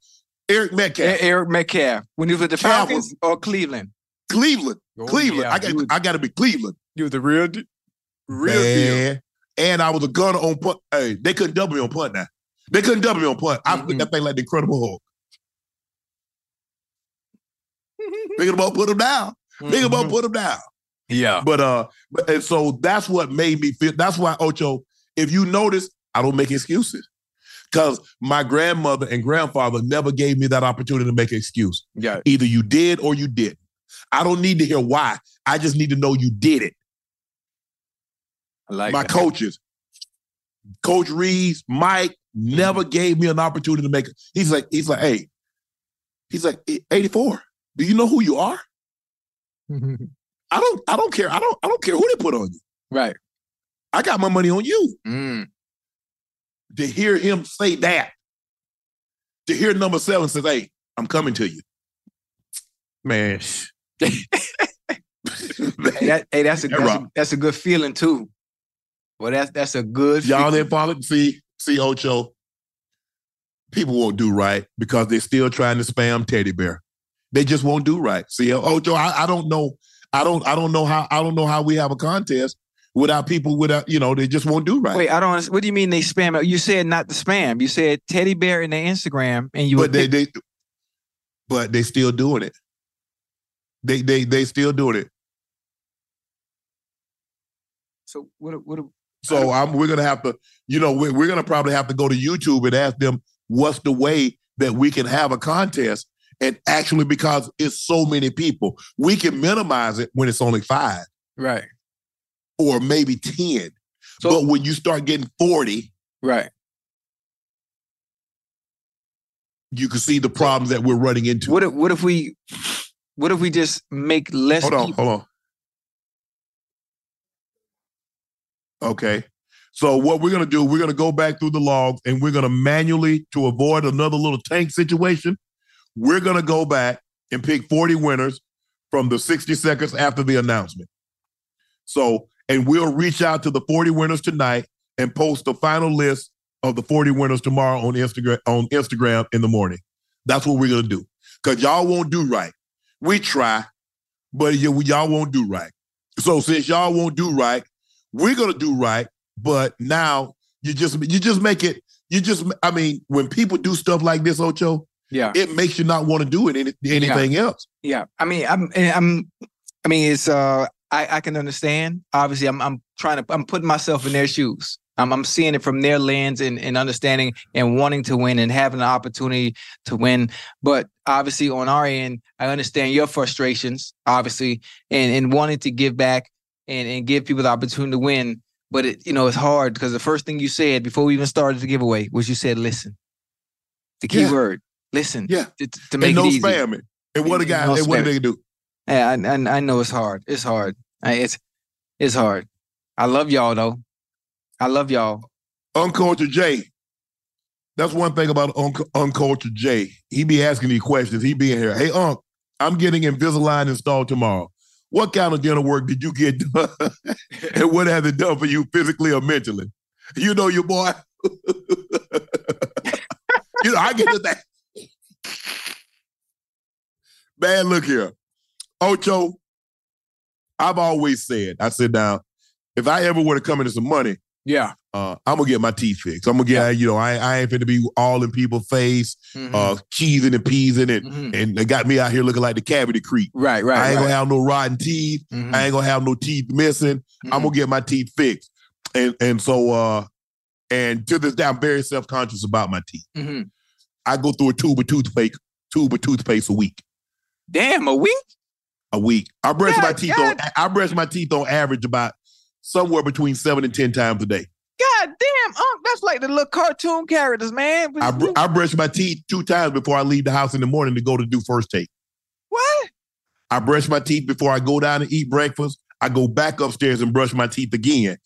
Eric Metcalf. When he was with the Falcons or Cleveland? Cleveland. Yeah, I got to be Cleveland. You were the real dude. Real deal. And I was a gunner on punt. Hey, they couldn't double me on punt now. They couldn't double me on punt. I put that thing like the Incredible Hulk. Thinking about put him down. Thinking about put him down. Yeah. But and so that's what made me feel. That's why, Ocho, if you notice, I don't make excuses. Because my grandmother and grandfather never gave me that opportunity to make an excuse. Yeah. Either you did or you didn't. I don't need to hear why. I just need to know you did it. Like my coaches, Coach Reeves, Mike, never gave me an opportunity to make it. He's like, hey, he's like, 84. Do you know who you are? I don't care. I don't care who they put on you. Right. I got my money on you. Mm. To hear him say that, to hear number 7 says, hey, I'm coming to you. Man. That's a good feeling too. Well, that's a good. Y'all didn't follow. See, Ocho. People won't do right because they're still trying to spam teddy bear. They just won't do right. See, Ocho, I don't know. I don't know how we have a contest without people. They just won't do right. Wait, I don't. What do you mean they spam? You said not to spam. You said teddy bear in their Instagram, and you. But they still doing it. They still doing it. So we're gonna have to, we're gonna probably have to go to YouTube and ask them what's the way that we can have a contest. And actually, because it's so many people, we can minimize it when it's only 5, right, or maybe 10. So, but when you start getting 40, right, you can see the problems that we're running into. What if we just make less? Hold on. Okay, so what we're going to do, we're going to go back through the logs and we're going to manually, to avoid another little tank situation, we're going to go back and pick 40 winners from the 60 seconds after the announcement. So, and we'll reach out to the 40 winners tonight and post the final list of the 40 winners tomorrow on Instagram in the morning. That's what we're going to do because y'all won't do right. We try, but y'all won't do right. So since y'all won't do right, we're going to do right. But now you just make it, I mean, when people do stuff like this, Ocho, yeah, it makes you not want to do it anything else. Yeah. I mean, it's, I can understand. Obviously I'm putting myself in their shoes. I'm seeing it from their lens and understanding and wanting to win and having the opportunity to win. But obviously on our end, I understand your frustrations, obviously, and wanting to give back and give people the opportunity to win. But it, it's hard because the first thing you said before we even started the giveaway was you said, listen, the key word, listen, to make it easy. Spamming. And what a guy, and what they do. Yeah, I know it's hard. It's hard. It's hard. I love y'all though. I love y'all. Uncultured Jay. That's one thing about Uncultured Jay. He be asking these questions. He be in here. Hey, Unc, I'm getting Invisalign installed tomorrow. What kind of dental work did you get done? And what has it done for you physically or mentally? You know your boy. I get to that. Man, look here. Ocho, I've always said, I sit down, if I ever were to come into some money, I'm gonna get my teeth fixed. I'm gonna get, I ain't finna be all in people's face, cheesing and peasing it, and they got me out here looking like the cavity creep. Right. I ain't gonna have no rotten teeth. I ain't gonna have no teeth missing. I'm gonna get my teeth fixed, and so to this day, I'm very self conscious about my teeth. I go through a tube of toothpaste a week. Damn, a week? A week. I brush my teeth on average about somewhere between 7 and 10 times a day. God damn, Unc, that's like the little cartoon characters, man. I brush my teeth 2 times before I leave the house in the morning to go to do first take. What? I brush my teeth before I go down and eat breakfast. I go back upstairs and brush my teeth again.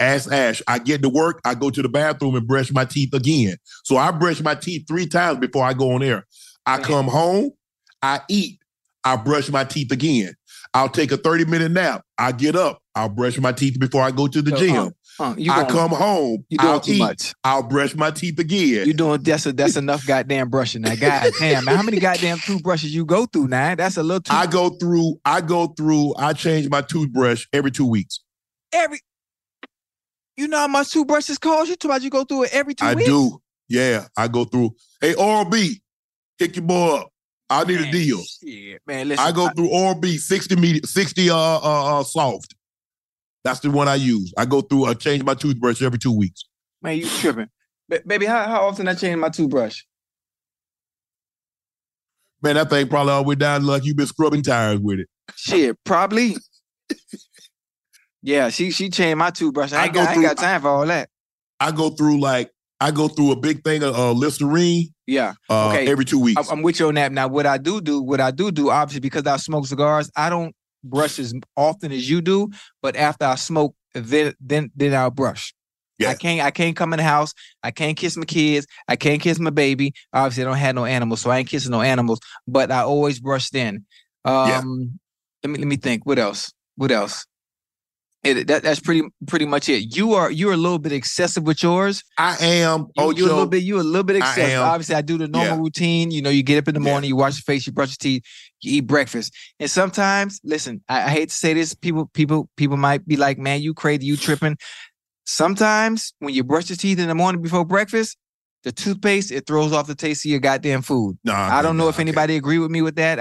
Ash, I get to work, I go to the bathroom and brush my teeth again. So I brush my teeth 3 times before I go on air. I come home, I eat, I brush my teeth again. I'll take a 30-minute nap. I get up. I'll brush my teeth before I go to the gym. I come home. You're doing too much. I'll brush my teeth again. You're doing that's enough goddamn brushing. Now, god damn, man, how many goddamn toothbrushes you go through now? That's a little too. I change my toothbrush every 2 weeks. You know how much toothbrushes cost you? Too much. You go through it every 2 weeks. I do. Yeah, I go through. Hey, Oral-B, pick your boy up. I need a deal. Shit, man, listen, I go through Oral-B 60 soft. That's the one I use. I change my toothbrush every 2 weeks. Man, you tripping. Baby, how often I change my toothbrush? Man, that thing probably all the way down like you've been scrubbing tires with it. Shit, probably. Yeah, she changed my toothbrush. I ain't got time for all that. I go through a big thing of Listerine. Yeah. Okay. Every 2 weeks. I'm with you on that. Now, what I do, obviously, because I smoke cigars, I don't brush as often as you do. But after I smoke, then I'll brush. Yeah. I can't come in the house. I can't kiss my kids. I can't kiss my baby. Obviously, I don't have no animals, so I ain't kissing no animals. But I always brush then. Let me think. What else? That's pretty much it. You're a little bit excessive with yours. I am. You're a little bit excessive. Obviously, I do the normal routine. You know, you get up in the morning, you wash your face, you brush your teeth, you eat breakfast. And sometimes, listen, I hate to say this, people might be like, "Man, you crazy, you tripping." Sometimes when you brush your teeth in the morning before breakfast, the toothpaste, it throws off the taste of your goddamn food. I don't know if anybody agree with me with that.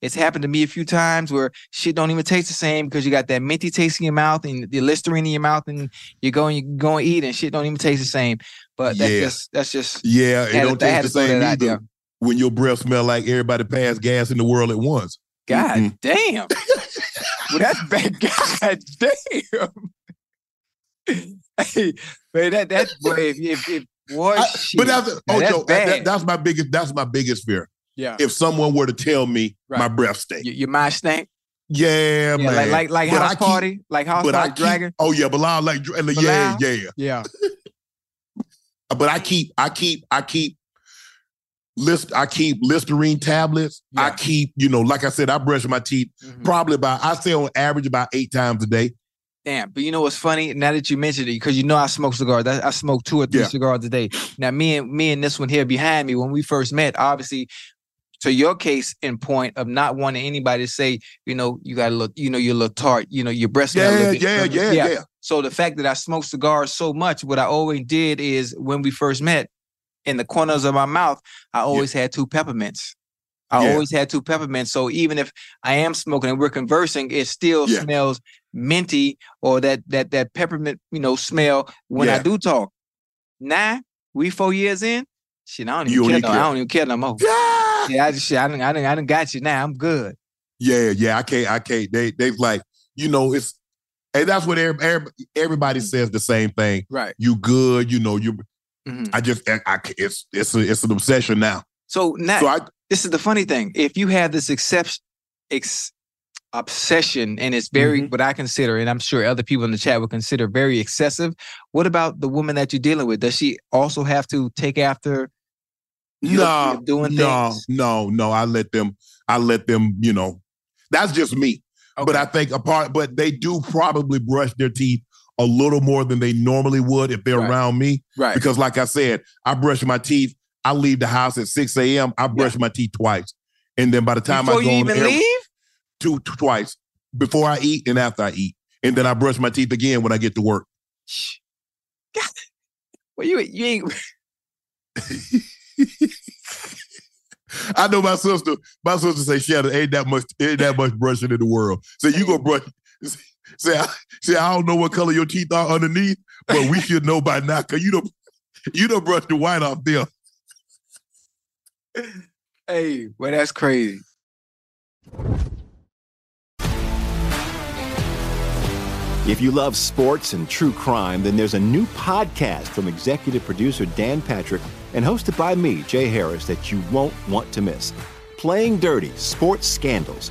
It's happened to me a few times where shit don't even taste the same because you got that minty taste in your mouth and the Listerine in your mouth and you go and eat and shit don't even taste the same. But that's just... Yeah, it don't taste the same either when your breath smell like everybody passed gas in the world at once. God damn. Well, that's bad. God damn. Hey, man, that's... If What? But that's my biggest fear. Yeah. If someone were to tell me my breath stank, your mind stank. Yeah, man. Like house party, like house party dragon. Oh yeah, Bilal, yeah. But I keep Listerine tablets. Yeah. I keep, like I said, I brush my teeth probably on average about 8 times a day. Damn, but you know what's funny? Now that you mentioned it, because I smoke cigars. I smoke 2 or 3 cigars a day. Now, me and this one here behind me, when we first met, obviously, to your case in point of not wanting anybody to say, you know, you got to look, you know, you look tart, you know, your breast. Yeah. So the fact that I smoked cigars so much, what I always did is when we first met, in the corners of my mouth, I always had two peppermints. So even if I am smoking and we're conversing, it still smells minty or that peppermint, you know, smell when I do talk. Nah, we 4 years in. Shit, I don't even care no more. Yeah, I didn't got you now. I'm good. Yeah, I can't. They've like, you know, it's, and that's what everybody says the same thing. Right. You good, you know, you. Mm-hmm. It's an obsession now. So this is the funny thing. If you have this obsession, and it's very what I consider, and I'm sure other people in the chat would consider very excessive. What about the woman that you're dealing with? Does she also have to take after? No, doing things? No. I let them. You know, that's just me. Okay. But I think but they do probably brush their teeth a little more than they normally would if they're around me. Right. Because like I said, I brush my teeth. I leave the house at 6 a.m. I brush my teeth twice. And then by the time I go on the air, twice before I eat and after I eat. And then I brush my teeth again when I get to work. God. Well, you ain't. I know my sister. My sister say, Shannon, ain't that much brushing in the world. So you go brush. Say, I don't know what color your teeth are underneath, but we should know by now because you don't brush the white off them. Hey, well, that's crazy. If you love sports and true crime, then there's a new podcast from executive producer Dan Patrick and hosted by me, Jay Harris, that you won't want to miss. Playing Dirty Sports Scandals.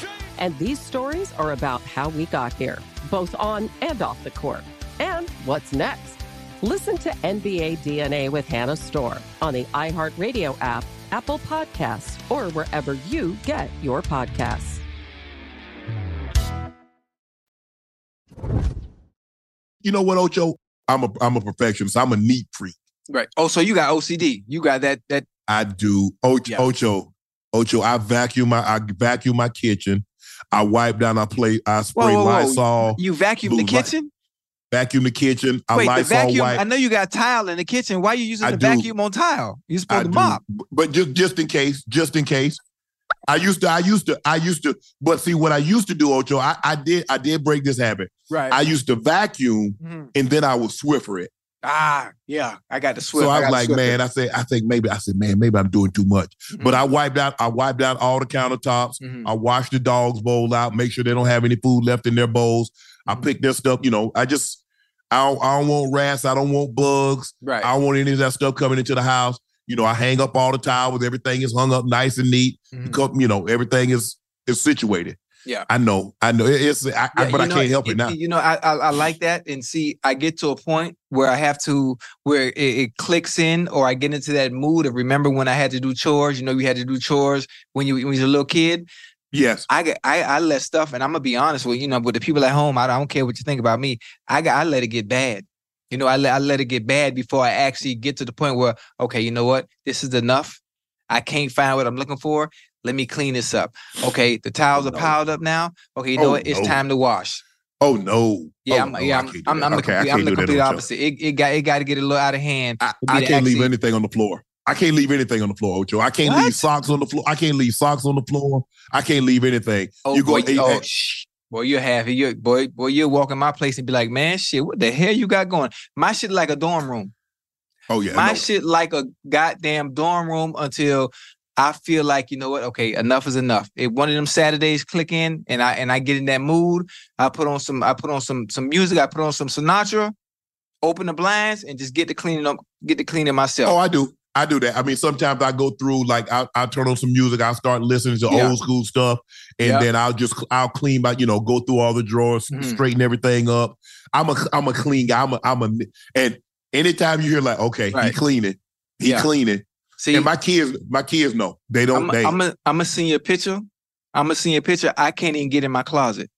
James. And these stories are about how we got here, both on and off the court. And what's next? Listen to NBA DNA with Hannah Storm on the iHeartRadio app, Apple Podcasts, or wherever you get your podcasts. You know what, Ocho? I'm a perfectionist. I'm a neat freak. Right. Oh, so you got OCD. You got that. I do. Ocho, I vacuum my kitchen. I wipe down. I spray Lysol. You vacuum the kitchen? Vacuum the kitchen. Wait, Lysol the vacuum, wipe. I know you got tile in the kitchen. Why are you using the vacuum on tile? You're supposed to mop. But just in case, I used to, but see what I used to do, Ocho, I did break this habit. Right. I used to vacuum and then I would Swiffer it. Ah, yeah. I got to Swiffer. So I was like, man, I said, maybe I'm doing too much. Mm-hmm. But I wiped out all the countertops. Mm-hmm. I washed the dog's bowl out, make sure they don't have any food left in their bowls. Mm-hmm. I picked their stuff, I don't want rats. I don't want bugs. Right. I don't want any of that stuff coming into the house. You know, I hang up all the towels. Everything is hung up nice and neat. Mm-hmm. You know, everything is situated. Yeah, I know. But I can't help it now. You know, I like that. And see, I get to a point where I have to, where it clicks in, or I get into that mood of remember when I had to do chores. You know, you had to do chores when you was a little kid. Yes, I let stuff, and I'm gonna be honest with you know, with the people at home, I don't care what you think about me. I let it get bad. You know, I let it get bad before I actually get to the point where, okay, you know what? This is enough. I can't find what I'm looking for. Let me clean this up. Okay, the towels are piled up now. Okay, you know what? It's time to wash. Oh no! I'm the complete opposite. It got to get a little out of hand. I can't leave anything on the floor. I can't leave anything on the floor, Ocho. I can't leave socks on the floor. I can't leave socks on the floor. I can't leave anything. Oh, you go. Boy, you're happy. You'll walk in my place and be like, man, shit, what the hell you got going? My shit like a dorm room. Oh, yeah. My shit like a goddamn dorm room until I feel like, you know what? Okay, enough is enough. If one of them Saturdays click in and I get in that mood, I put on some music, I put on some Sinatra, open the blinds and just get to cleaning myself. Oh, I do that. I mean, sometimes I go through, like, I'll turn on some music. I'll start listening to old school stuff. And then I'll clean my, go through all the drawers, straighten everything up. I'm a clean guy. And anytime you hear like, okay, he cleaning. He cleaning. See, and my kids know. They don't. I'm a senior pitcher. I can't even get in my closet.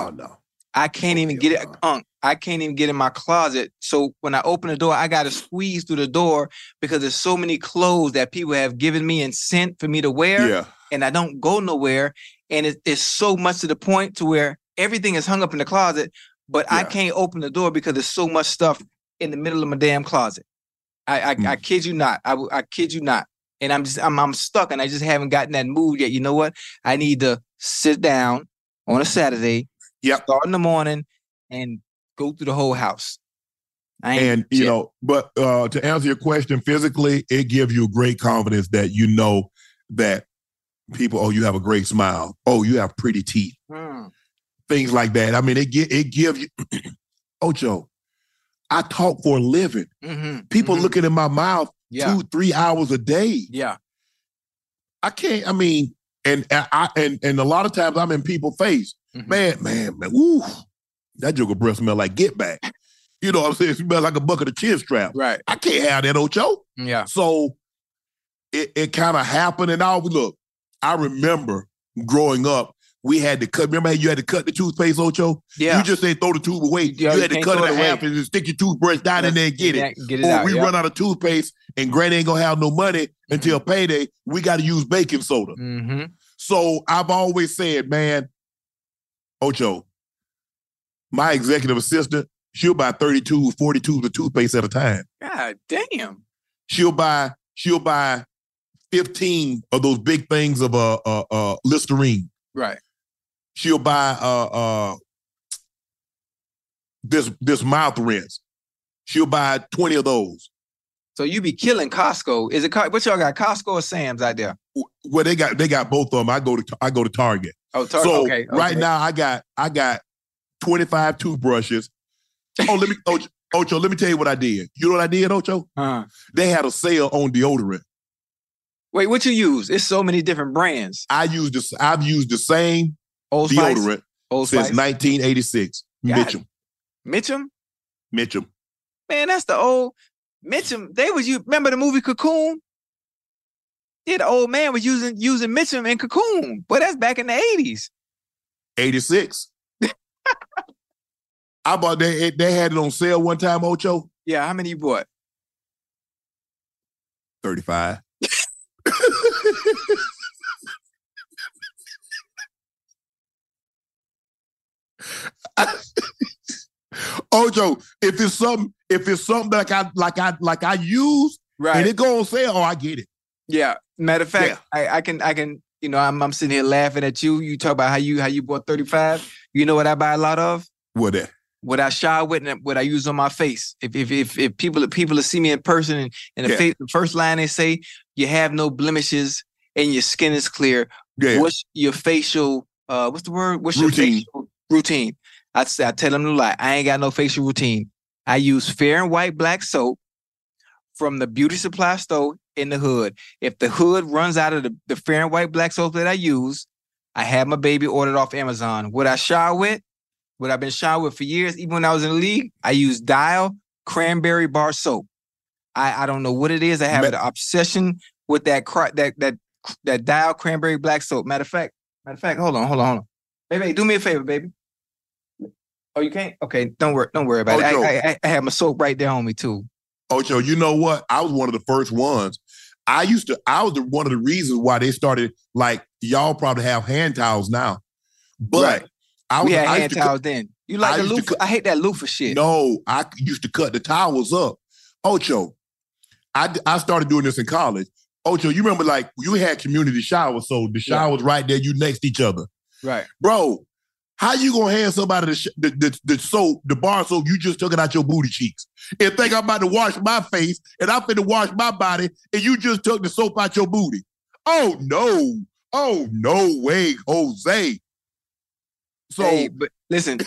Oh, no. I can't even get it. I can't even get in my closet. So when I open the door, I got to squeeze through the door because there's so many clothes that people have given me and sent for me to wear. Yeah. And I don't go nowhere. And it's so much to the point to where everything is hung up in the closet, but I can't open the door because there's so much stuff in the middle of my damn closet. I kid you not. I kid you not. And I'm stuck and I just haven't gotten that mood yet. You know what? I need to sit down on a Saturday, start in the morning and go through the whole house. But to answer your question, physically, it gives you great confidence that you know that people, you have a great smile. Oh, you have pretty teeth. Mm. Things like that. I mean, it gives you... Ocho, I talk for a living. Mm-hmm. People looking in my mouth 2-3 hours a day. Yeah. I can't, I mean, and a lot of times I'm in people's face. Mm-hmm. Man, woo. That joker breath smell like get back. You know what I'm saying? It smells like a bucket of chin strap. Right. I can't have that, Ocho. Yeah. So it kind of happened. And I remember growing up, we had to cut. Remember how you had to cut the toothpaste, Ocho? Yeah. You just said throw the tube away. You had to cut it in half and just stick your toothbrush down in there and get it. Or we run out of toothpaste and Granny ain't going to have no money until payday. We got to use baking soda. Mm-hmm. So I've always said, man, Ocho, my executive assistant, she'll buy 32, 40 tubes of toothpaste at a time. God damn. She'll buy 15 of those big things of Listerine. Right. She'll buy this mouth rinse. She'll buy 20 of those. So you be killing Costco. Is it what y'all got? Costco or Sam's out there? Well, they got both of them. I go to Target. Oh, Target. So okay. Right now I got 25 toothbrushes. Oh, let me, Ocho, let me tell you what I did. You know what I did, Ocho? They had a sale on deodorant. Wait, what you use? It's so many different brands. I've used the same Old deodorant since 1986. God. Mitchum. Man, that's the old Mitchum. Remember the movie Cocoon? Yeah, the old man was using Mitchum in Cocoon. Boy, that's back in the 80s. 86. I bought they had it on sale one time, Ocho. Yeah, how many you bought? 35. Ocho, if it's something like I use, right, and it go on sale, oh, I get it. Yeah. Matter of fact, I can You know, I'm sitting here laughing at you. You talk about how you bought 35. You know what I buy a lot of? What that? What I shower with and what I use on my face. If people see me in person and face, the first line they say, you have no blemishes and your skin is clear. Yeah. What's your facial what's the word? What's routine. Your facial routine? I tell them to lie. I ain't got no facial routine. I use Fair and White black soap from the beauty supply store in the hood. If the hood runs out of the Fair and White black soap that I use, I have my baby ordered off Amazon. What I shower with, what I've been showered with for years, even when I was in the league, I used Dial Cranberry Bar Soap. I don't know what it is. I have an obsession with that Dial Cranberry Black Soap. Matter of fact, hold on. Baby, do me a favor, baby. Oh, you can't? Okay, don't worry about Ocho. It. I have my soap right there on me too. Ocho, you know what? I was one of the first ones. I was one of the reasons why they started, like, y'all probably have hand towels now. But right. I had hand towels then. You like the loofah? I hate that loofah shit. No, I used to cut the towels up. Ocho, I started doing this in college. Ocho, you remember, like, you had community showers, so the showers right there, you next to each other. Right. Bro, how you going to hand somebody the soap, the bar soap, you just took it out your booty cheeks? And think I'm about to wash my face, and I'm finna wash my body, and you just took the soap out your booty. Oh, no. Oh, no way, Jose. So, hey, but listen,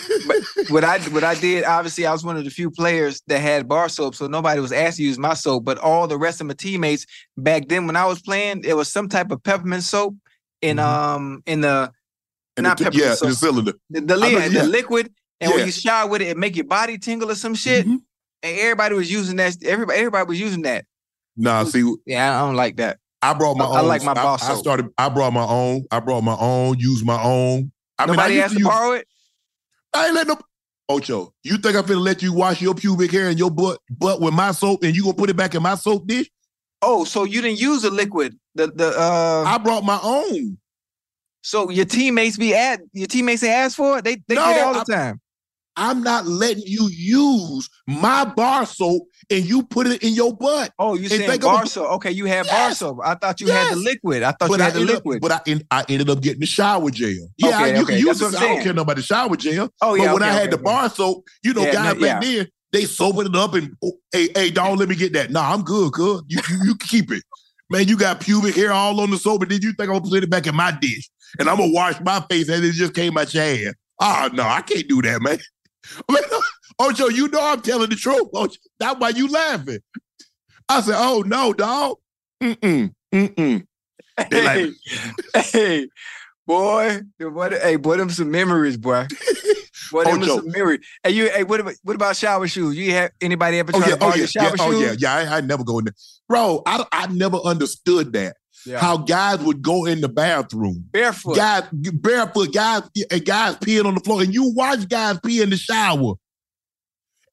what I did, obviously, I was one of the few players that had bar soap, so nobody was asked to use my soap. But all the rest of my teammates back then, when I was playing, it was some type of peppermint soap in the cylinder, the liquid, and when you shower with it, it make your body tingle or some shit. Mm-hmm. And everybody was using that. Everybody was using that. Nah, see, yeah, I don't like that. I brought my own. I like my bar soap. I brought my own. Used my own. Nobody asked to borrow it? I ain't let no... Ocho, you think I'm finna let you wash your pubic hair and your butt with my soap and you gonna put it back in my soap dish? Oh, so you didn't use the liquid. I brought my own. So your teammates they ask for it? They get it all the time. I'm not letting you use my bar soap and you put it in your butt. Oh, you saying bar soap. Okay, you had bar soap. I thought you had the liquid. I ended up getting the shower gel. Yeah, okay, you can use this. I don't care about the shower gel. Oh, yeah. But when I had the bar soap, you know, guys back then, they sobered it up and, hey, dog, let me get that. Nah, I'm good, cuz. You keep it. Man, you got pubic hair all on the soap, and then you think I'm going to put it back in my dish. And I'm going to wash my face, and it just came out your hand. Oh, no, I can't do that, man. Ocho, you know I'm telling the truth. Ocho, that's why you laughing. I said, oh, no, dog. Mm-mm. They like, hey, boy. Hey, boy, them some memories, boy. Boy, them some memories. Hey, what about shower shoes? You have anybody ever try to borrow your shower shoes? I never go in there. Bro, I never understood that. Yeah. How guys would go in the bathroom barefoot. Guys peeing on the floor, and you watch guys pee in the shower,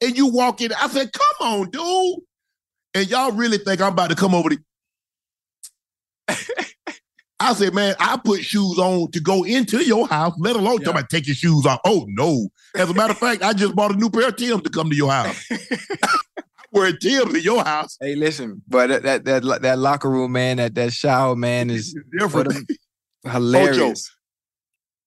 and you walk in. I said, "Come on, dude!" And y'all really think I'm about to come over to? I said, "Man, I put shoes on to go into your house. Let alone talking about take your shoes off." Oh no! As a matter of fact, I just bought a new pair of Timbs to come to your house. We're at Tim's in your house. Hey, listen, but that locker room, man, that shower, man, is different. Hilarious.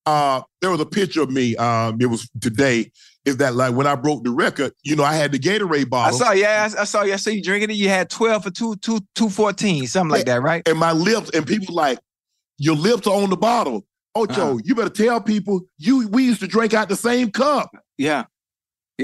Ocho, there was a picture of me. It was today. Is that like when I broke the record? You know, I had the Gatorade bottle. I saw. I saw you drinking it. You had 12 for 214, something like that, right? And my lips, and people like, your lips are on the bottle. Ocho, you better tell people we used to drink out the same cup. Yeah.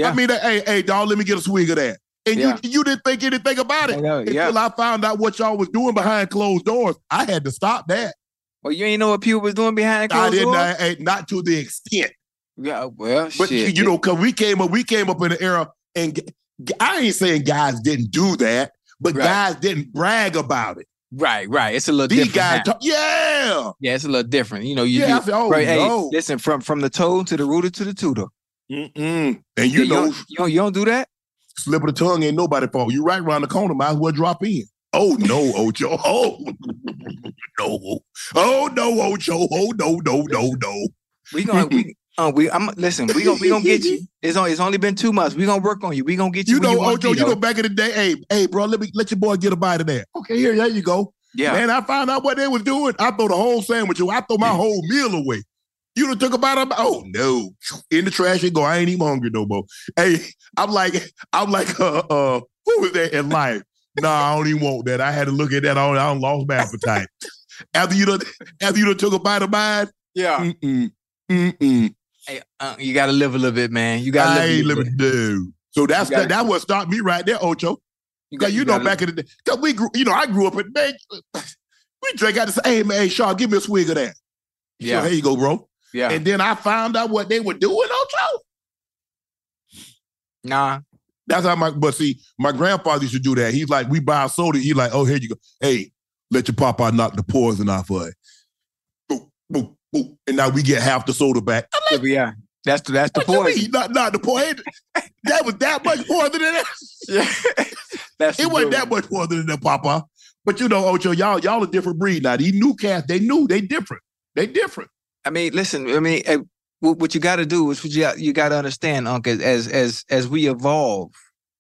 I mean, hey, dog, let me get a swig of that. And you didn't think anything about it until I found out what y'all was doing behind closed doors. I had to stop that. Well, you ain't know what people was doing behind closed doors? I didn't. Not to the extent. Yeah, well, but shit. But, you know, because we came up in an era, and I ain't saying guys didn't do that, but guys didn't brag about it. Right. It's a little different. These guys Yeah, it's a little different. You know, I said, oh, no. Hey, listen, from the toe to the rooter to the tutor. Mm-mm. And you don't do that? Slip of the tongue ain't nobody fault. You right around the corner, might as well drop in. Oh no, Ocho! Oh no, Ocho! Oh no! We gonna get you. It's only been 2 months. We gonna work on you. We gonna get you. You know, Ocho. You know, back in the day, hey, bro, let your boy get a bite of that. Okay, here you go. Yeah. Man, I found out what they was doing. I throw the whole sandwich away. I throw my whole meal away. You done took about it. Oh, no. In the trash and go. I ain't even hungry no more. Hey, I'm like, who was that in life? No, I don't even want that. I had to look at that. I lost my appetite. After you done took a bite of mine? Yeah. Mm-mm. Hey, you got to live a little bit, man. You got to live a little bit. Dude. So that's what stopped me right there, Ocho. You know, back in the day, because I grew up in, man, we drank out and say, hey, man, Shaw, give me a swig of that. Yeah. So, here you go, bro. Yeah. And then I found out what they were doing, Ocho. Nah. That's how my grandfather used to do that. He's like, we buy a soda. He's like, oh, here you go. Hey, let your papa knock the poison off of it. Boop, boop, boop. And now we get half the soda back. I'm like, yeah. That's the poison. Not the poison. That was that much more than that. Yeah. It wasn't that much more than that, Papa. But you know, Ocho, y'all a different breed now. These new cats, they different. I mean, listen. I mean, what you got to do is what you got to understand, Unc. As we evolve,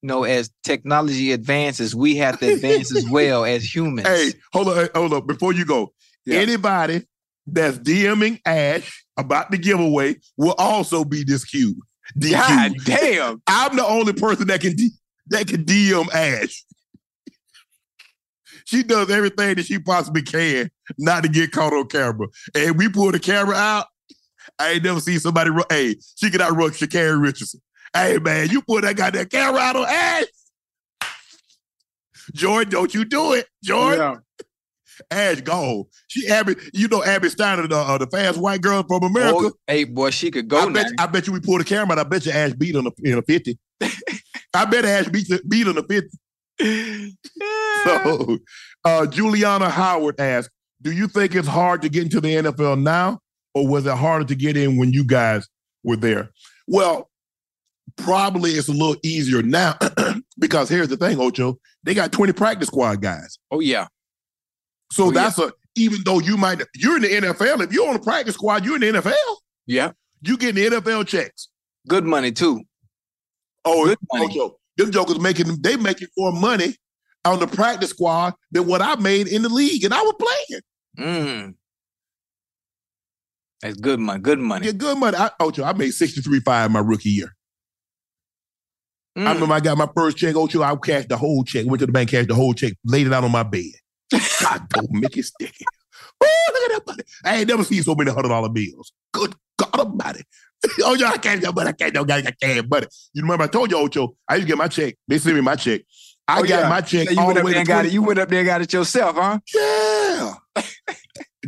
you know, as technology advances, we have to advance as well as humans. Hey, hold up, before you go, yeah. Anybody that's DMing Ash about the giveaway will also be this cute. God damn! I'm the only person that can DM Ash. She does everything that she possibly can not to get caught on camera. And we pull the camera out. I ain't never seen somebody run. Hey, she could outrun Sha'Carri Richardson. Hey, man, you pull that goddamn camera out on Ash. Jordan, don't you do it, Jordan? Yeah. Ash gone. She Abby, you know Abby Steiner, the fast white girl from America. Oh, hey, boy, she could go. I bet you we pull the camera out. I bet you Ash beat on in a 50. I bet Ash beat on the 50. So, Juliana Howard asked, do you think it's hard to get into the NFL now, or was it harder to get in when you guys were there? Well, probably it's a little easier now because here's the thing, Ocho, they got 20 practice squad guys. Oh, yeah. So even though you're in the NFL, if you're on a practice squad, you're in the NFL. Yeah. You getting the NFL checks. Good money, too. Oh, good money. Ocho, them jokers making more money on the practice squad than what I made in the league, and I was playing. Mm. That's good money. Good money. Yeah, good money. Ocho, I made 63.5 my rookie year. Mm. I remember I got my first check, Ocho. I cashed the whole check. Went to the bank, cashed the whole check, laid it out on my bed. God, don't make it sticky. Oh, look at that money. I ain't never seen so many $100 bills. Good God Almighty. Oh, y'all, I can't do money. I can't do money. You remember I told you, Ocho, I used to get my check. They sent me my check. I got my check. So you all went up the way there and got it. You went up there and got it yourself, huh? Yeah.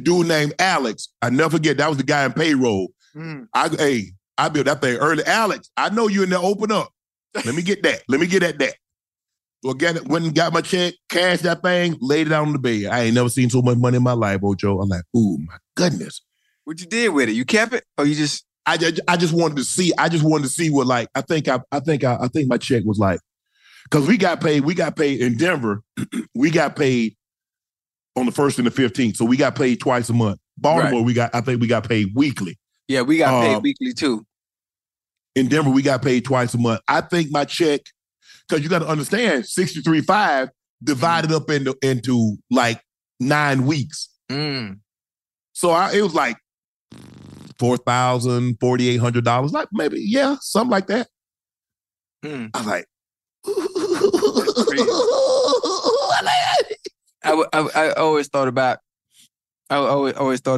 Dude named Alex. I never forget. That was the guy in payroll. Mm. I built that thing early. Alex, I know you in there. Open up. Let me get that. So again, went and got my check, cashed that thing, laid it out on the bed. I ain't never seen so much money in my life, Ocho. I'm like, ooh, my goodness. What you did with it? You kept it, or you just? I just wanted to see. I just wanted to see what, like, I think my check was like, because we got paid in Denver. We got paid on the 1st and the 15th, so we got paid twice a month. Baltimore, right. I think we got paid weekly. Yeah, we got paid weekly too. In Denver, we got paid twice a month. I think my check. Because you got to understand, 63.5 divided up into like 9 weeks. Mm. So it was like $4,000, $4,800. Like maybe, yeah, something like that. Mm. I was like, I always thought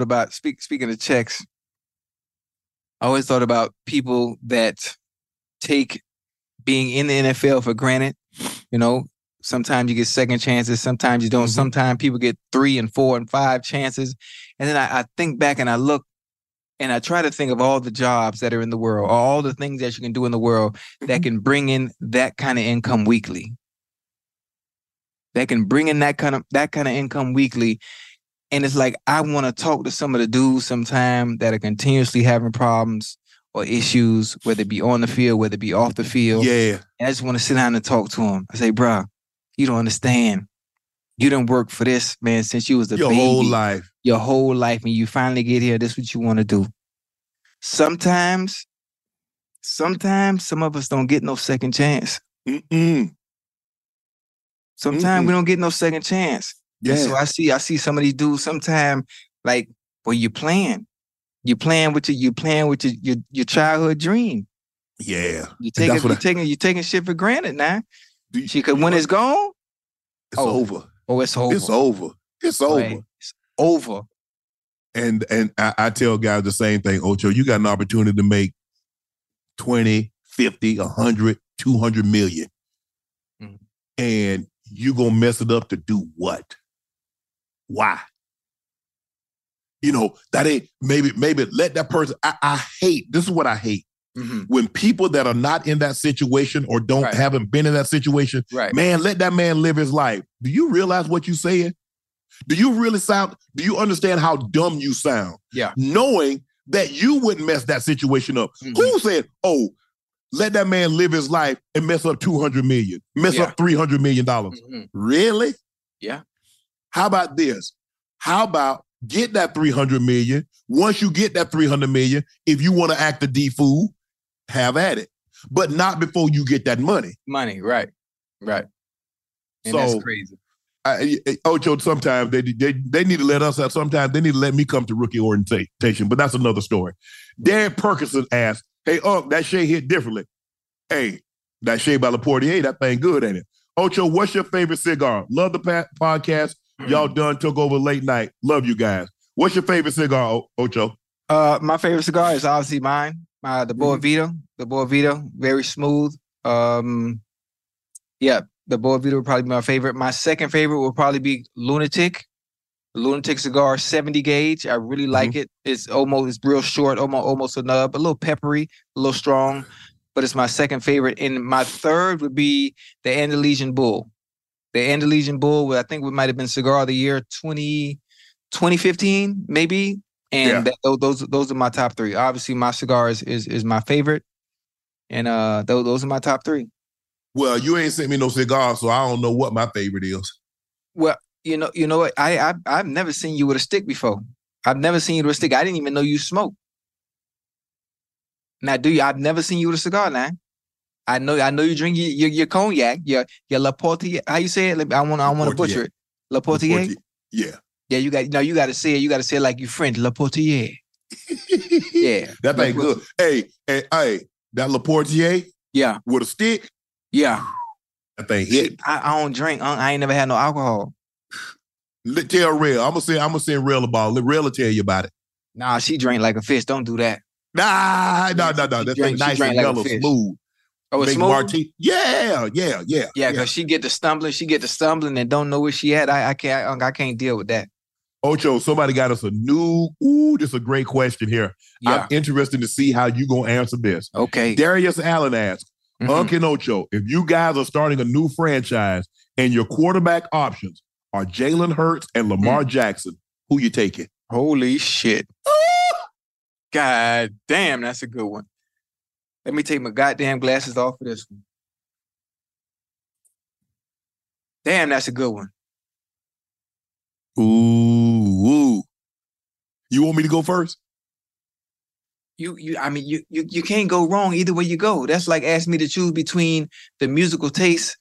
about speaking of checks. I always thought about people that take being in the NFL for granted. You know, sometimes you get second chances, sometimes you don't. Mm-hmm. Sometimes people get 3 and 4 and 5 chances. And then I think back and I look and I try to think of all the jobs that are in the world, or all the things that you can do in the world that can bring in that kind of income weekly. And it's like, I want to talk to some of the dudes sometime that are continuously having problems or issues, whether it be on the field, whether it be off the field. Yeah. And I just want to sit down and talk to him. I say, bro, you don't understand. You done worked for this, man, since you was a baby. Your whole life. And you finally get here. This is what you want to do. Sometimes some of us don't get no second chance. Mm-mm. Sometimes we don't get no second chance. Yeah. And so I see some of these dudes sometimes like, well, you're playing with your childhood dream. Yeah. You're taking shit for granted now. Because when it's gone, it's over. Oh, it's over. It's over. It's over. Right. It's over. And I tell guys the same thing, Ocho. You got an opportunity to make 20, 50, 100, 200 million. Mm-hmm. And you going to mess it up to do what? Why? You know, that ain't, maybe let that person, this is what I hate. Mm-hmm. When people that are not in that situation or haven't been in that situation, right. Man, let that man live his life. Do you realize what you're saying? Do you understand how dumb you sound? Yeah. Knowing that you wouldn't mess that situation up. Mm-hmm. Who said, oh, let that man live his life and mess up $200 million, up $300 million? Mm-hmm. Really? Yeah. How about this? How about get that $300 million? Once you get that $300 million, if you want to act a D fool, have at it. But not before you get that money. Money, right. Right. And so, that's crazy. Ocho, sometimes they need to let us out. Sometimes they need to let me come to rookie orientation, but that's another story. Dan Perkinson asked, hey, that Shea hit differently. Hey, that Shea by LaPortier, that thing good, ain't it? Ocho, what's your favorite cigar? Love the podcast. Mm-hmm. Y'all done took over late night. Love you guys. What's your favorite cigar, Ocho? My favorite cigar is obviously mine. The Boa Vita. The Boa Vita, very smooth. Yeah. The Boa Vita would probably be my favorite. My second favorite would probably be Lunatic. Lunatic cigar, 70 gauge. I really like it. It's real short, almost a nub, a little peppery, a little strong, but it's my second favorite. And my third would be the Andalusian Bull. The Andalusian Bull, I think might have been cigar of the year 2015, maybe. And those are my top three. Obviously, my cigar is my favorite. And those are my top three. Well, you ain't sent me no cigar, so I don't know what my favorite is. Well, you know what? I've never seen you with a stick before. I've never seen you with a stick. I didn't even know you smoked. Now, do you? I've never seen you with a cigar, now. I know you drink your cognac, your LaPortier. How you say it? I want to butcher it. LaPortier? Yeah. Yeah, you got to say it. You got to say it like you're French. LaPortier. Yeah. That ain't good. Hey, that LaPortier? Yeah. With a stick? Yeah. That thing hit. I don't drink. I ain't never had no alcohol. Tell Rel. I'm gonna send Rel about it. Rel will tell you about it. Nah, she drank like a fish. Don't do that. Nah. That thing nice and yellow, like smooth. Oh, it's smooth? Yeah. Yeah, because she get to stumbling. She get to stumbling and don't know where she at. I can't deal with that. Ocho, somebody got us a new, this is a great question here. Yeah. I'm interested to see how you gonna answer this. Okay. Darius Allen asks, Unc and Ocho, if you guys are starting a new franchise and your quarterback options are Jalen Hurts and Lamar Jackson, who you taking? Holy shit. God damn, that's a good one. Let me take my goddamn glasses off for this one. Damn, that's a good one. Ooh. You want me to go first? You can't go wrong either way you go. That's like asking me to choose between the musical taste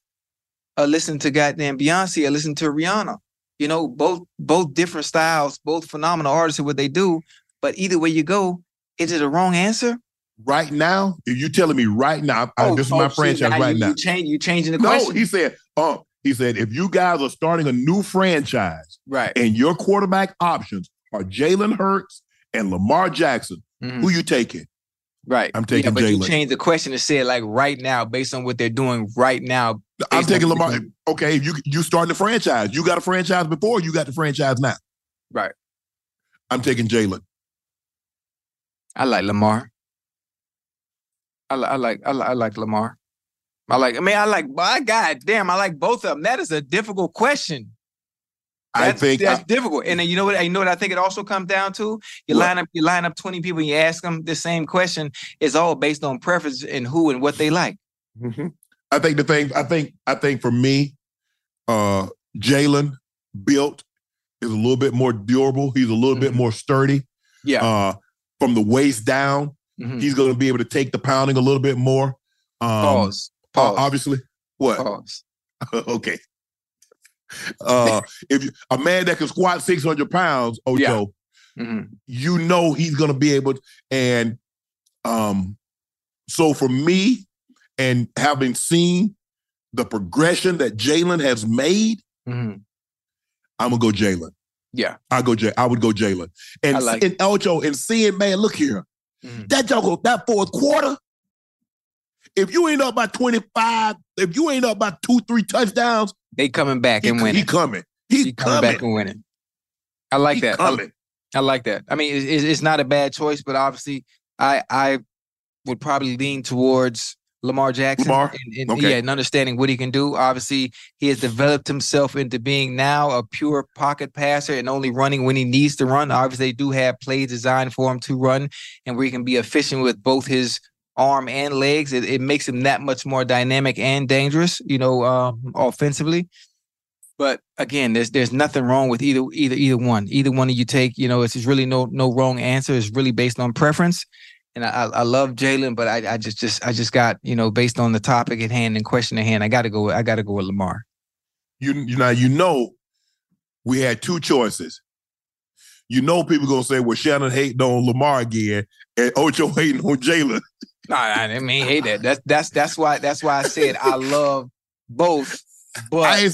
or listen to goddamn Beyonce or listen to Rihanna. You know, both different styles, both phenomenal artists and what they do. But either way you go, is it a wrong answer? Right now, if you're telling me right now, this is my franchise right now. You changing the question? No, he said, if you guys are starting a new franchise, right, and your quarterback options are Jalen Hurts and Lamar Jackson, who you taking? Right. I'm taking Jalen. But you changed the question and said, like, right now, based on what they're doing right now. I'm taking Lamar. Okay, you starting the franchise. You got a franchise before, you got the franchise now. Right. I'm taking Jalen. I like Lamar. I like Lamar. I like both of them. That is a difficult question. I think that's difficult. And then you know what? I think it also comes down to you line up 20 people and you ask them the same question. It's all based on preference and who and what they like. Mm-hmm. I think for me, Jalen built is a little bit more durable. He's a little bit more sturdy. Yeah. From the waist down, he's going to be able to take the pounding a little bit more. Pause. Obviously. What? Pause. Okay. If a man that can squat 600 pounds, Ocho, you know he's going to be able to. And so for me, and having seen the progression that Jalen has made, I'm going to go Jalen. Yeah. I would go Jalen. And, like and Ocho, and seeing, man, look here, that fourth quarter, if you ain't up by 25, if you ain't up by 2-3 touchdowns, they coming back and winning. He coming back and winning. I like that. I like that. I mean, it's not a bad choice, but obviously I would probably lean towards Lamar Jackson. Yeah, and understanding what he can do. Obviously, he has developed himself into being now a pure pocket passer and only running when he needs to run. Obviously, they do have plays designed for him to run and where he can be efficient with both his arm and legs. It makes him that much more dynamic and dangerous, you know, offensively. But again, there's nothing wrong with either one. Either one that you take, you know, it's just really no wrong answer. It's really based on preference. And I love Jalen, but I just got, you know, based on the topic at hand and question at hand, I gotta go with Lamar. You know, we had two choices. You know, people gonna say, well, Shannon hating on Lamar again, and Ocho hating on Jalen. No, I didn't mean hate that. That's why I said I love both. But I ain't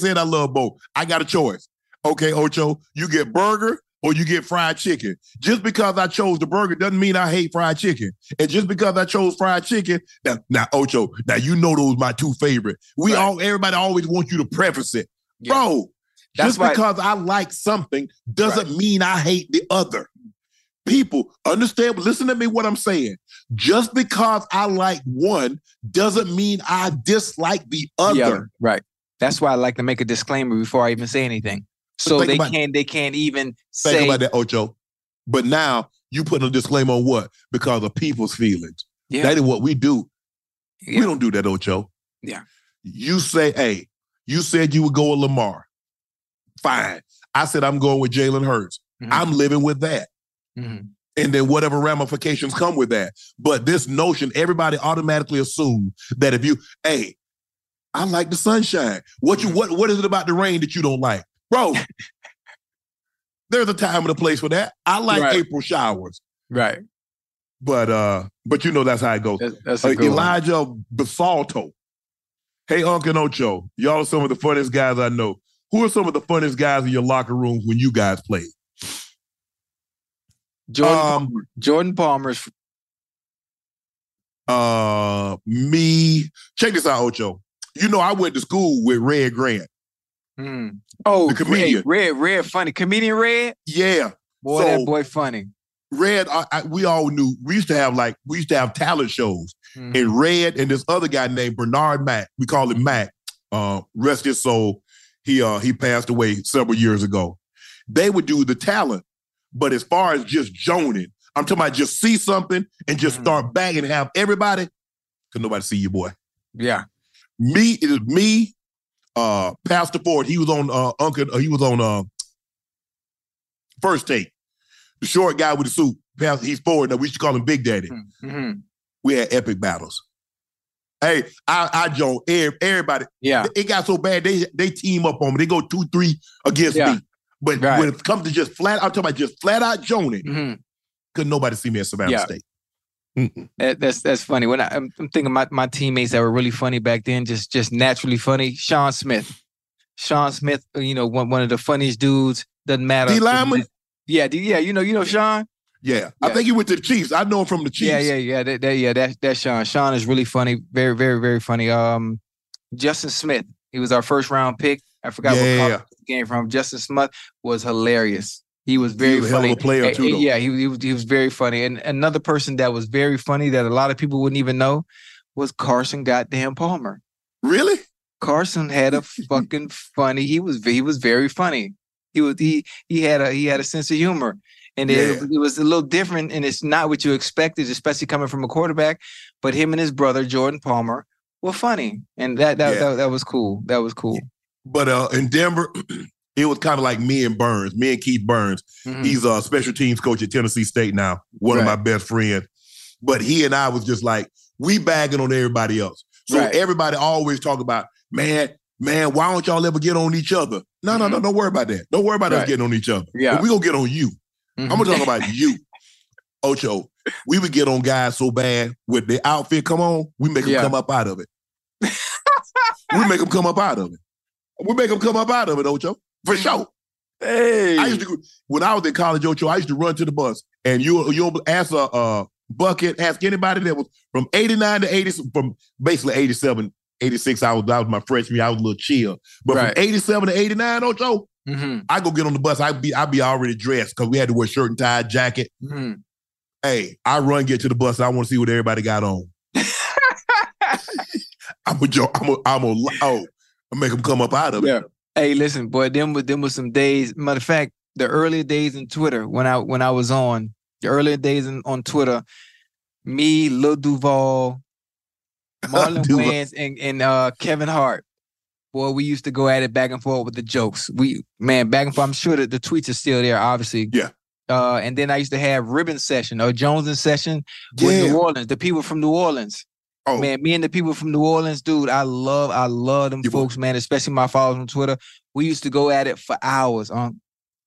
said I love both. I got a choice. Okay, Ocho, you get burger or you get fried chicken. Just because I chose the burger doesn't mean I hate fried chicken. And just because I chose fried chicken, now Ocho, now you know those my two favorite. Everybody always wants you to preface it. Yeah. Bro, because I like something doesn't mean I hate the other. People, understand, listen to me what I'm saying. Just because I like one doesn't mean I dislike the other. Yeah, right. That's why I like to make a disclaimer before I even say anything. So they can't about that, Ocho. But now you put a disclaimer on what? Because of people's feelings. Yeah. That is what we do. Yeah. We don't do that, Ocho. Yeah. You say, hey, you said you would go with Lamar. Fine. I said I'm going with Jalen Hurts. Mm-hmm. I'm living with that. Mm-hmm. And then whatever ramifications come with that. But this notion, everybody automatically assumes that if you, hey, I like the sunshine. What is it about the rain that you don't like? Bro, there's a time and a place for that. I like April showers. Right. But you know that's how it goes. That's Elijah Basalto. Hey, Uncle and Ocho, y'all are some of the funniest guys I know. Who are some of the funniest guys in your locker room when you guys played? Jordan Palmer's. Me. Check this out, Ocho. You know I went to school with Red Grant. Oh, the comedian. Red funny. Comedian Red? Yeah. Boy, so, that boy funny. Red, we all knew. We used to have talent shows. Mm. And Red and this other guy named Bernard Mack. We call him Mack. Rest his soul. He passed away several years ago. They would do the talent. But as far as just joning, I'm talking about just see something and just start bagging and have everybody, because nobody see you, boy. Yeah. It is me, Pastor Ford. He was on First Take. The short guy with the suit. He's Ford. Now we should call him Big Daddy. Mm-hmm. We had epic battles. Hey, I joined everybody. Yeah. It got so bad, they team up on me. They go 2-3 against me. But when it comes to just flat, I'm talking about just flat out joning. Mm-hmm. Couldn't nobody see me at Savannah State. That's funny. When I'm thinking about my teammates that were really funny back then, just naturally funny. Sean Smith, you know, one of the funniest dudes. Doesn't matter. D lineman. Yeah. You know Sean. Yeah. I think he went to the Chiefs. I know him from the Chiefs. Yeah. That's Sean. Sean is really funny. Very, very, very funny. Justin Smith. He was our first round pick. I forgot what college he came from. Justin Smith was hilarious. He was very funny. He was a hell of a player too, though. Yeah, he was very funny. And another person that was very funny that a lot of people wouldn't even know was Carson Goddamn Palmer. Really? Carson had a fucking funny. He was very funny. He had a sense of humor, and it was a little different, and it's not what you expected, especially coming from a quarterback. But him and his brother Jordan Palmer were funny, and that was cool. That was cool. Yeah. But in Denver, it was kind of like me and Keith Burns. Mm-hmm. He's a special teams coach at Tennessee State now, one of my best friends. But he and I was just like, we bagging on everybody else. So everybody always talk about, man, man, why don't y'all ever get on each other? No, don't worry about that. Don't worry about us getting on each other. Yeah. We're going to get on you. Mm-hmm. I'm going to talk about you. Ocho, we would get on guys so bad with their outfit come on, we make them come up out of it. We make them come up out of it. We make them come up out of it, Ocho. For sure. Hey. I used to, when I was in college, Ocho, I used to run to the bus. And you'll ask a bucket, ask anybody that was from 89 to 80, from basically 87, 86, I was my freshman year. I was a little chill. But from 87 to 89, Ocho, I go get on the bus. I'd be already dressed because we had to wear shirt and tie, jacket. Mm-hmm. Hey, I run, get to the bus. I want to see what everybody got on. I'm gonna make them come up out of it. Hey, listen, boy, them was some days. Matter of fact, the earlier days in Twitter, when I was on, the earlier days on Twitter, me, Lil Duval, Marlon Wayans, and Kevin Hart, boy, we used to go at it back and forth with the jokes. Back and forth. I'm sure that the tweets are still there, obviously. Yeah. And then I used to have Ribbon Session or Jones and Session with New Orleans, the people from New Orleans. Oh. Man, me and the people from New Orleans, dude, I love them folks, man, especially my followers on Twitter. We used to go at it for hours,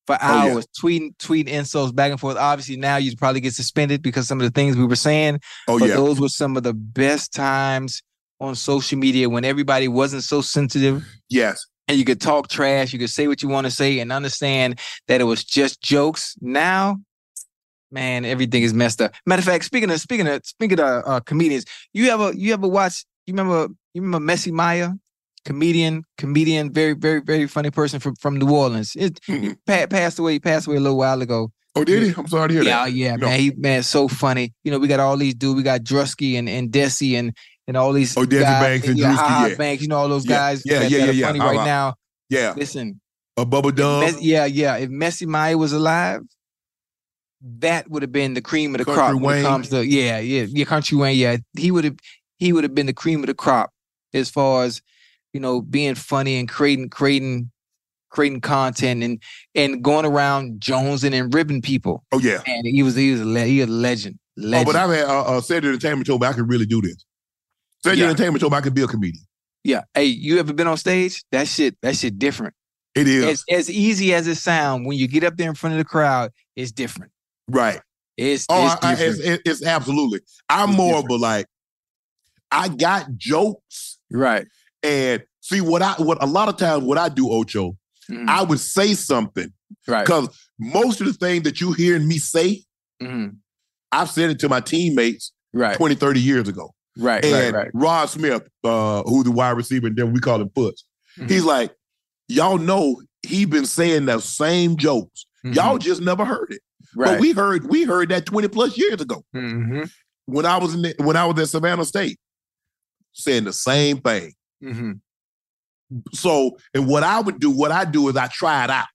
tweeting insults back and forth. Obviously, now you'd probably get suspended because some of the things we were saying. But those were some of the best times on social media when everybody wasn't so sensitive. Yes. And you could talk trash. You could say what you want to say and understand that it was just jokes. Now, man, everything is messed up. Matter of fact, speaking of comedians, you ever watch? You remember Messy Maya, comedian, very very very funny person from New Orleans. He passed away a little while ago. Oh, did he? I'm sorry to hear that. Yeah, no. Man, so funny. You know, we got all these dudes. We got Drusky and Desi and all these Desi guys, Banks and Drusky, Banks, you know, all those guys that are funny right now. Yeah. Listen. A Bubba Dumb. If Messy Maya was alive, that would have been the cream of the crop when it comes to Country Wayne, He would have been the cream of the crop as far as, you know, being funny and creating content and going around jonesing and ripping people. Oh, yeah. And he was a legend. Oh, but I've had Said Entertainment told me I could really do this. Said Entertainment told me I could be a comedian. Yeah. Hey, you ever been on stage? That shit different. It is. As easy as it sounds, when you get up there in front of the crowd, it's different. Right. It's absolutely. I'm more of a like, I got jokes. Right. And see what a lot of times what I do, Ocho, I would say something. Right. Because most of the things that you hearing me say, I've said it to my teammates 20, 30 years ago. Right. And Rod Smith, who's the wide receiver, and then we call him Foots. Mm-hmm. He's like, y'all know he been saying the same jokes. Mm-hmm. Y'all just never heard it. Right. But we heard that 20 plus years ago. Mm-hmm. When I was at Savannah State, saying the same thing. Mm-hmm. So, and what I do is I try it out.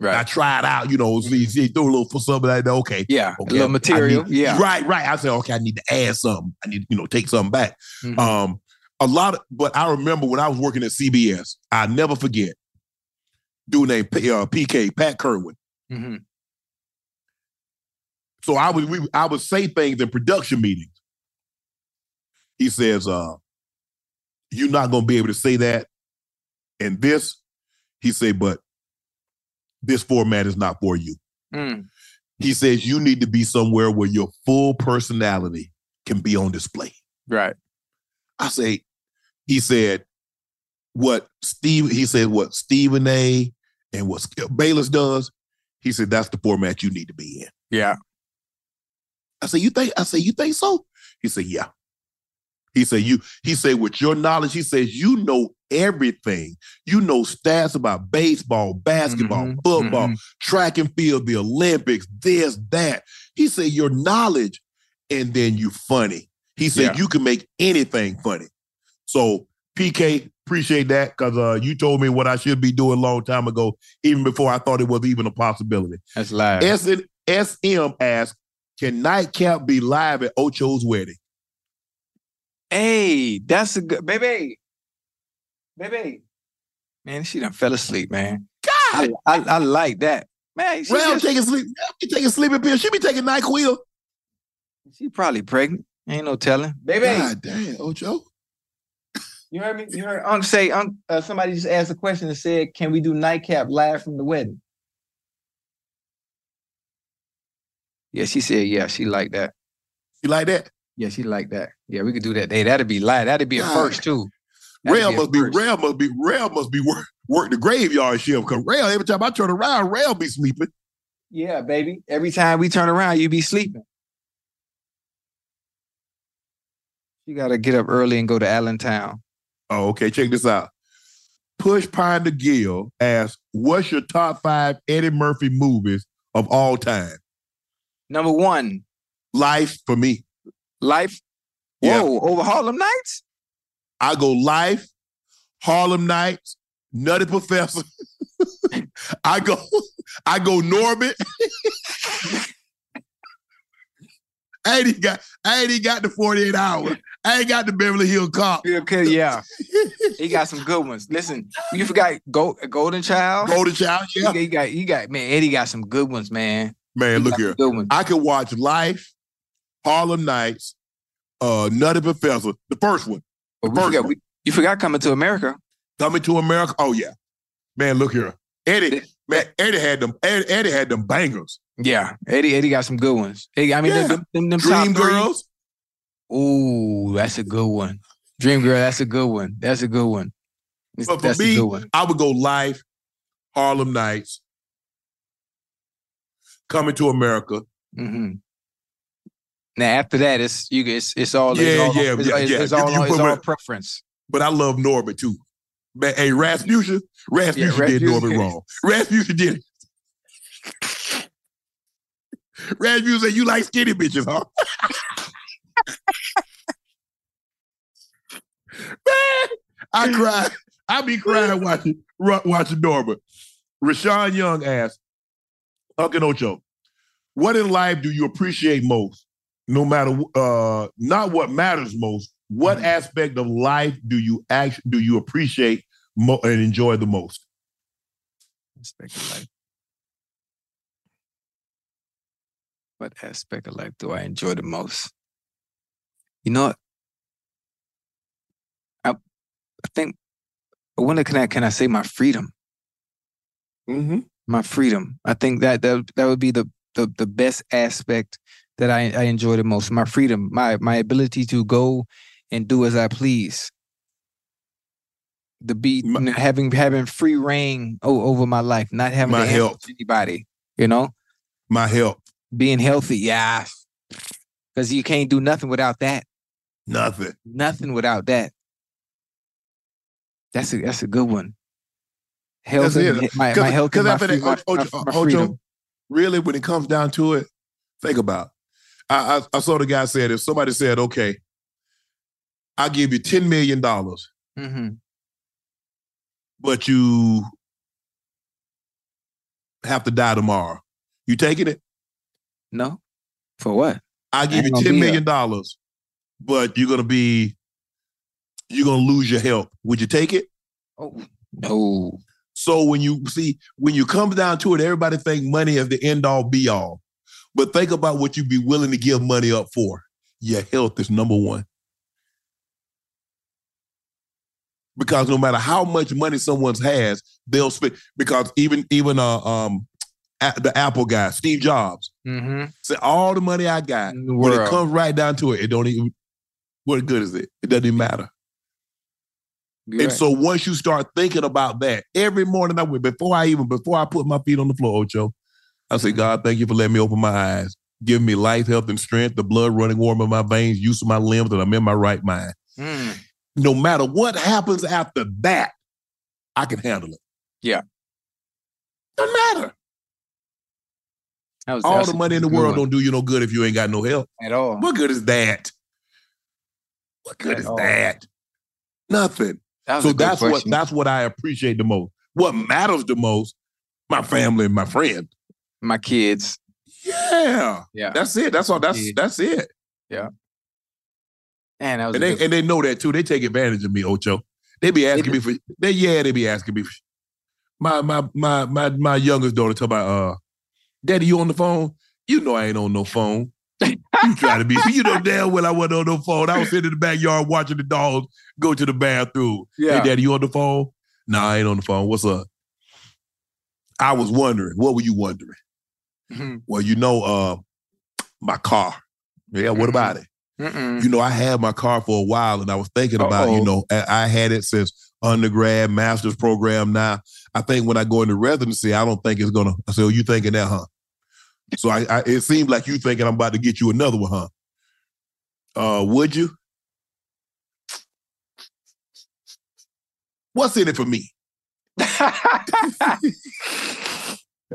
Right. I try it out, you know, see, throw a little for something like that. Okay. Yeah. Okay, a little material. Right. I said, okay, I need to add something. I need to, you know, take something back. Mm-hmm. But I remember when I was working at CBS, I never forget, dude named PK, Pat Kerwin. Mm-hmm. So I would say things in production meetings. He says, you're not going to be able to say that. And this, he said, but this format is not for you. Mm. He says, you need to be somewhere where your full personality can be on display. Right. I say, he said what Stephen A. and what Bayless does. He said, that's the format you need to be in. Yeah. I say, you think so? He said, yeah. He said, with your knowledge, he says, you know everything. You know stats about baseball, basketball, football, track and field, the Olympics, this, that. He said, your knowledge, and then you funny. He said, you can make anything funny. So, PK, appreciate that, because you told me what I should be doing a long time ago, even before I thought it was even a possibility. That's live. SM asks, can Nightcap be live at Ocho's wedding? Hey, that's a good baby. Man, she done fell asleep, man. God, I like that, man. She taking sleeping pills. She be taking NyQuil. She probably pregnant. Ain't no telling, baby. God damn, Ocho. You heard me? You heard Unc say, somebody just asked a question and said, can we do Nightcap live from the wedding? Yeah, she said, yeah, she liked that. You like that? Yeah, she liked that. Yeah, we could do that. Hey, that'd be live. That'd be a first, too. Rail must be work the graveyard shift, because Rail, every time I turn around, Rail be sleeping. Yeah, baby. Every time we turn around, you be sleeping. You got to get up early and go to Allentown. Oh, okay. Check this out. Push Pine the Gill asks, what's your top 5 Eddie Murphy movies of all time? Number 1. Life for me. Life? Yeah. Whoa, over Harlem Nights? I go Life, Harlem Nights, Nutty Professor. I go Norbit. I ain't got the 48 hours. I ain't got the Beverly Hills Cop. Okay, yeah. He got some good ones. Listen, you forgot Golden Child. Golden Child, yeah. He got man, Eddie got some good ones, man. Man, look here. I could watch Life, Harlem Nights, Nutty Professor, the first one. You forgot Coming to America. Coming to America. Oh yeah, man. Look here, Eddie. Man, Eddie had them bangers. Yeah, Eddie got some good ones. Eddie, I mean, yeah. them Dream Girls. Ooh, that's a good one. Dream Girl. That's a good one. That's a good one. But for me, I would go Life, Harlem Nights, Coming to America. Mm-hmm. Now after that, it's all preference. But I love Norbit too. Man, hey, Rasputin did Norbit wrong. Rasputin did it. Rasputin said, "You like skinny bitches, huh?" Man, I cried. I be crying watching Norbit. Rashawn Young asked, "Uncle Ocho, what in life do you appreciate most? No matter, not what matters most, what aspect of life do you appreciate and enjoy the most?" What aspect of life do I enjoy the most? You know what? I think, I wonder, can I say my freedom? Mm-hmm. My freedom. I think that would be the best aspect that I enjoy the most. My freedom, my ability to go and do as I please. Having free reign over my life, not having to answer to anybody, you know? My health. Being healthy, yeah. Because you can't do nothing without that. Nothing without that. That's a good one. Health and my health and my freedom. Really, when it comes down to it, think about it. I saw the guy said, if somebody said, okay, I'll give you $10 million, mm-hmm. but you have to die tomorrow. You taking it? No. For what? I'll give you $10 million, but you're going to lose your health. Would you take it? Oh, no. So when you come down to it, everybody think money is the end all be all. But think about what you'd be willing to give money up for. Your health is number one. Because no matter how much money someone has, they'll spend. Because even the Apple guy, Steve Jobs, mm-hmm. said, all the money I got, when it comes right down to it, it don't even, what good is it? It doesn't even matter. You're and right. So once you start thinking about that, every morning before I put my feet on the floor, Ocho, I say, God, thank you for letting me open my eyes. Give me life, health, and strength, the blood running warm in my veins, use of my limbs, and I'm in my right mind. Mm. No matter what happens after that, I can handle it. Yeah. Doesn't matter. All the money in the world don't do you no good if you ain't got no help. At all. What good is that? Nothing. So that's what I appreciate the most. What matters the most, my family and my friends. My kids. Yeah. That's it. That's all. That's it. Yeah. Man, and they know that too. They take advantage of me, Ocho. They be asking me for my youngest daughter talk about, Daddy, you on the phone? You know I ain't on no phone. Trying to be, you know damn well I wasn't on no phone. I was sitting in the backyard watching the dogs go to the bathroom. Yeah. Hey, Daddy, you on the phone? Nah, I ain't on the phone. What's up? I was wondering. What were you wondering? Mm-hmm. Well, my car. Yeah, what about it? Mm-mm. You know, I had my car for a while, and I was thinking about, I had it since undergrad, master's program. Now, I think when I go into residency, I don't think it's going to. I said, oh, you thinking that, huh? So I it seemed like you thinking I'm about to get you another one, huh? Would you? What's in it for me?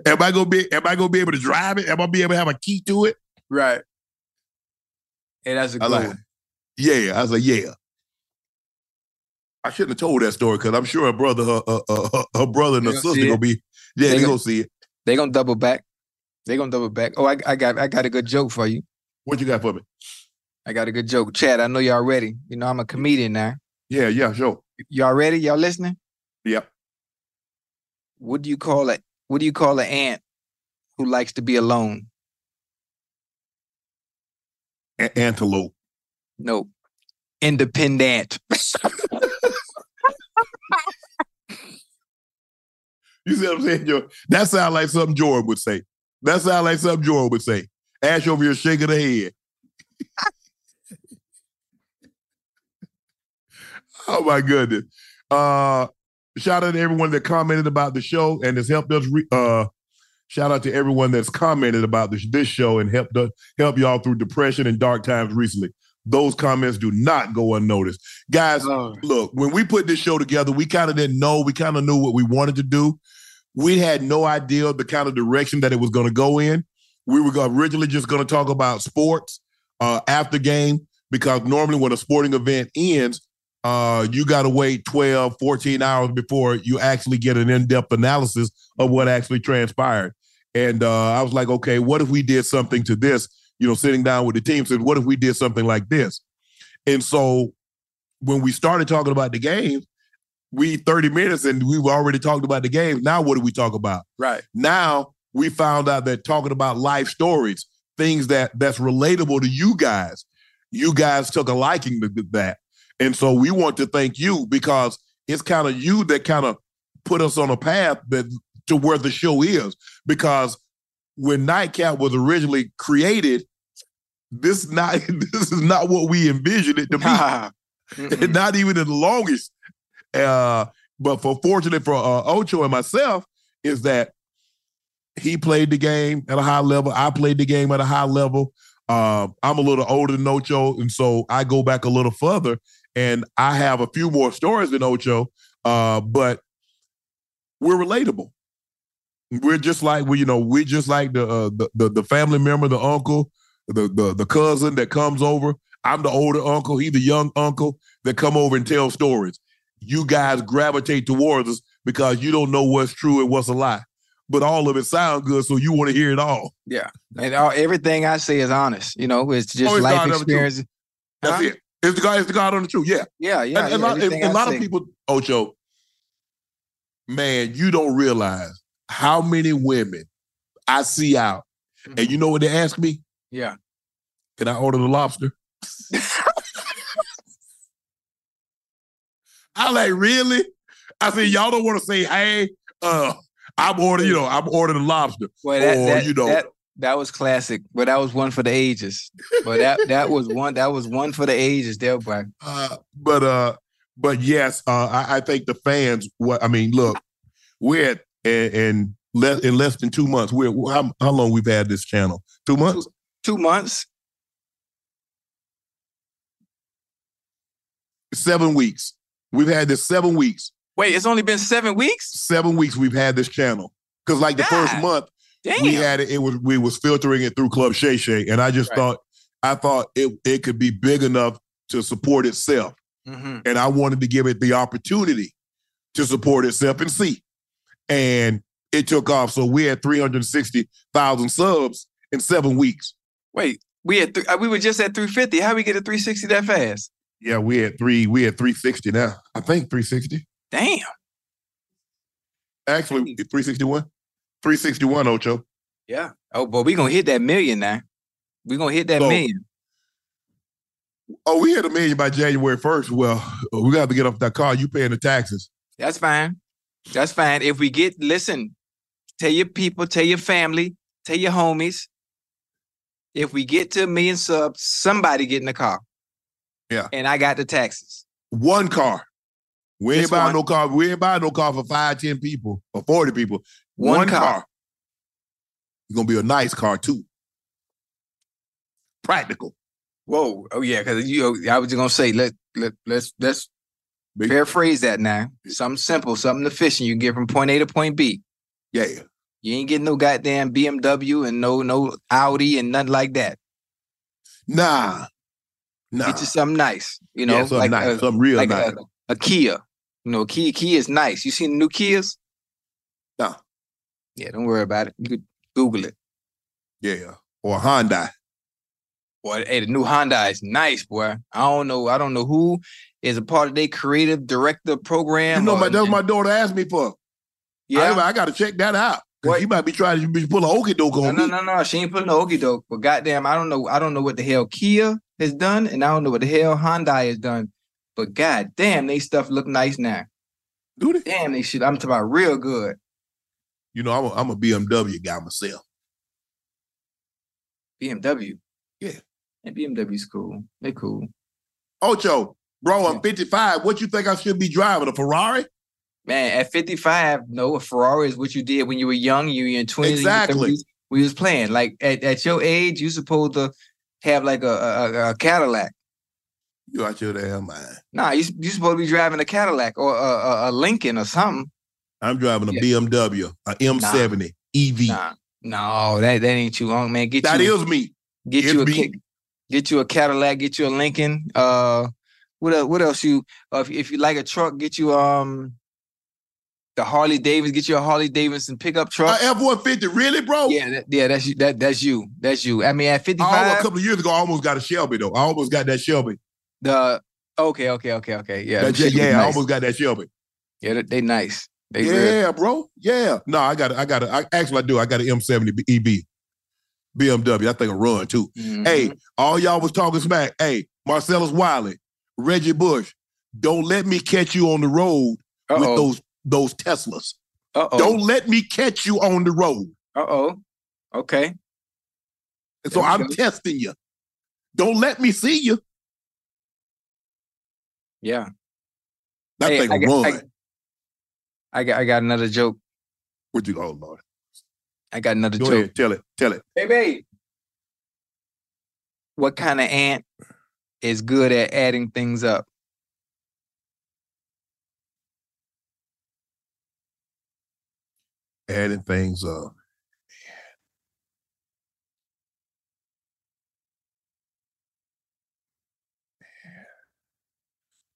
Am I gonna be able to drive it? Am I be able to have a key to it? Right. And that's a good one. Yeah, I was like, yeah. I shouldn't have told that story because I'm sure her brother and her sister gonna be. Yeah, they gonna see it. They gonna double back. They gonna double back. Oh, I got a good joke for you. What you got for me? I got a good joke, Chad. I know y'all ready. You know I'm a comedian now. Yeah, sure. Y'all ready? Y'all listening? Yep. What do you call an ant who likes to be alone? Antelope. No. Independent. You see what I'm saying, Jordan? That sounds like something Jordan would say. Ash over your shake of the head. Oh, my goodness. Shout out to everyone that commented about the show and has helped us. Shout out to everyone that's commented about this show and helped y'all through depression and dark times recently. Those comments do not go unnoticed. Guys, Look, when we put this show together, we kind of didn't know. We kind of knew what we wanted to do. We had no idea the kind of direction that it was going to go in. We were originally just going to talk about sports after game, because normally when a sporting event ends, you got to wait 12, 14 hours before you actually get an in-depth analysis of what actually transpired. And I was like, okay, what if we did something to this? You know, sitting down with the team said, what if we did something like this? And so when we started talking about the game, 30 minutes and we've already talked about the game. Now what do we talk about? Right. Now we found out that talking about life stories, things that's relatable to you guys took a liking to that. And so we want to thank you, because it's kind of you that kind of put us on a path to where the show is. Because when Nightcap was originally created, this is not what we envisioned it to be. Not even in the longest. But fortunately for Ocho and myself is that he played the game at a high level. I played the game at a high level. I'm a little older than Ocho, and so I go back a little further, and I have a few more stories than Ocho, but we're relatable. We're just like, we're just like the family member, the uncle, the cousin that comes over. I'm the older uncle. He's the young uncle that come over and tell stories. You guys gravitate towards us because you don't know what's true and what's a lie. But all of it sounds good, so you want to hear it all. Yeah. And everything I say is honest. You know, it's just life experiences. That's it. It's the God on the truth. Yeah. Yeah. And a lot of people, Ocho, man, you don't realize how many women I see out. Mm-hmm. And you know what they ask me? Yeah. Can I order the lobster? I like, really? I said, y'all don't want to say, hey, I'm ordering a lobster. Well, that was classic, but that was one for the ages. But that was one for the ages there, bro. But yes, I think the fans. Look, we're at in less than 2 months. How long we've had this channel? 2 months. 2 months. 7 weeks. We've had this 7 weeks. Wait, it's only been 7 weeks? 7 weeks we've had this channel. Because the first month, we had it. We was filtering it through Club Shay Shay, and I just thought it could be big enough to support itself. Mm-hmm. And I wanted to give it the opportunity to support itself and see. And it took off. So we had 360,000 subs in 7 weeks. Wait, we were just at 350. How we get to 360 that fast? Yeah, we had 360 now. I think 360. Damn. Actually, 361. Ocho. Yeah. Oh, but we're going to hit that million now. We're going to hit that million. Oh, we hit a million by January 1st. Well, we got to get off that car. You paying the taxes. That's fine. That's fine. If we get, listen, tell your people, tell your family, tell your homies. If we get to a million subs, somebody get in the car. Yeah. And I got the taxes. One car. We ain't buying no car. We ain't buying no car for 5, 10 people or 40 people. One car. It's going to be a nice car, too. Practical. Whoa. Oh, yeah. Because I was just going to say, let's paraphrase that now. Something simple, something efficient. You can get from point A to point B. Yeah. You ain't getting no goddamn BMW and no Audi and nothing like that. Nah. Get you something nice. You know, yeah, something like nice. Something real like nice. A Kia. You know, Kia is nice. You seen the new Kias? No. Yeah, don't worry about it. You could Google it. Yeah. Or a Hyundai. Boy, hey, the new Hyundai is nice, boy. I don't know who is a part of their creative director program. You know, that's what my daughter asked me for. Yeah. I got to check that out. You might be trying to pull an okey doke on me. No. She ain't pulling an okey doke. But goddamn, I don't know what the hell Kia has done, and I don't know what the hell Hyundai has done. But goddamn, they stuff look nice now. Do they? Damn, they shit. I'm talking about real good. You know, I'm a BMW guy myself. BMW? Yeah. And BMW's cool. They're cool. Ocho, bro, I'm 55. What you think I should be driving? A Ferrari? Man, at 55, no, a Ferrari is what you did when you were young. You were in 20s. Exactly. We was playing. Like, at your age, you supposed to have, like, a Cadillac. You out your damn mind. Nah, you supposed to be driving a Cadillac or a Lincoln or something. I'm driving a BMW, a M70 EV. No, that ain't you on, man. That is me. Get you a Cadillac, get you a Lincoln. What else you if you like a truck, get you the Harley Davidson, get you a Harley Davidson pickup truck. F-150, really, bro? Yeah, that's you. That's you. I mean, at 55. A couple of years ago, I almost got a Shelby though. I almost got that Shelby. Okay. Yeah. I almost got that Shelby. Yeah, they nice. They real. Bro. Yeah. No, I got an M70 EB. BMW, I think a run too. Mm-hmm. Hey, all y'all was talking smack. Hey, Marcellus Wiley, Reggie Bush, don't let me catch you on the road with those Teslas. Uh-oh. Don't let me catch you on the road. Uh-oh. Okay. And so I'm testing you. Don't let me see you. Yeah. That thing a run. I got another joke. Where'd you go, Lord? I got another joke. Go ahead, tell it. Baby, what kind of ant is good at adding things up? Adding things up.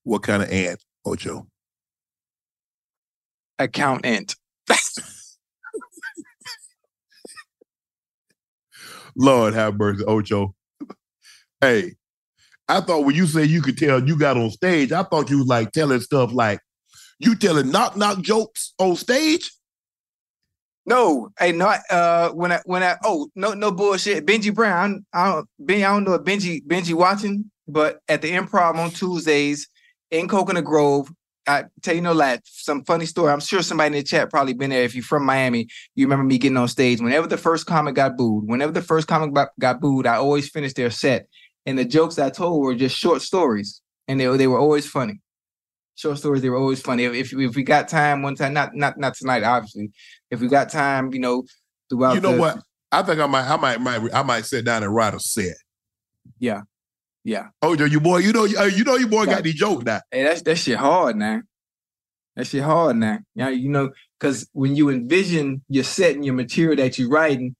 What kind of ant, Ocho? Accountant. Lord have mercy, Ocho. Hey, I thought when you say you could tell you got on stage, I thought you was like telling stuff like you telling knock jokes on stage. No, hey, not no bullshit. Benji Brown, I don't know if Benji watching, but at the Improv on Tuesdays in Coconut Grove, I tell you no lie, some funny story. I'm sure somebody in the chat probably been there. If you're from Miami, you remember me getting on stage. Whenever the first comic got booed, I always finished their set. And the jokes I told were just short stories. And they were always funny. Short stories, they were always funny. If we got time one time, not tonight, obviously. If we got time, you know, throughout You know the, what? I think I might sit down and write a set. Yeah. Yeah. Oh, your boy, you know your boy got these jokes now. Hey, that shit hard now. That shit hard now. Yeah, you know, because when you envision your set and your material that you're writing,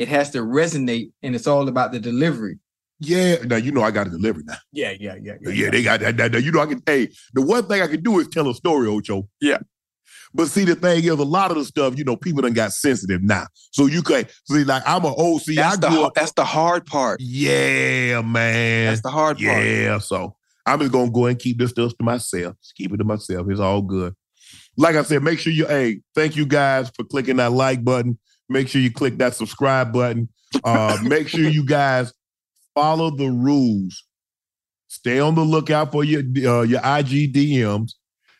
it has to resonate, and it's all about the delivery. Yeah. Now you know I got to deliver now. Yeah. They got that. You know I can. Hey, the one thing I can do is tell a story, Ocho. Yeah. But see, the thing is, a lot of the stuff, you know, people done got sensitive now. So you could see, like, I'm an OC. That's the hard part. Yeah, man. That's the hard part. Yeah, so I'm just going to go and keep this stuff to myself. Just keep it to myself. It's all good. Like I said, make sure you, thank you guys for clicking that like button. Make sure you click that subscribe button. Make sure you guys follow the rules. Stay on the lookout for your IG DMs,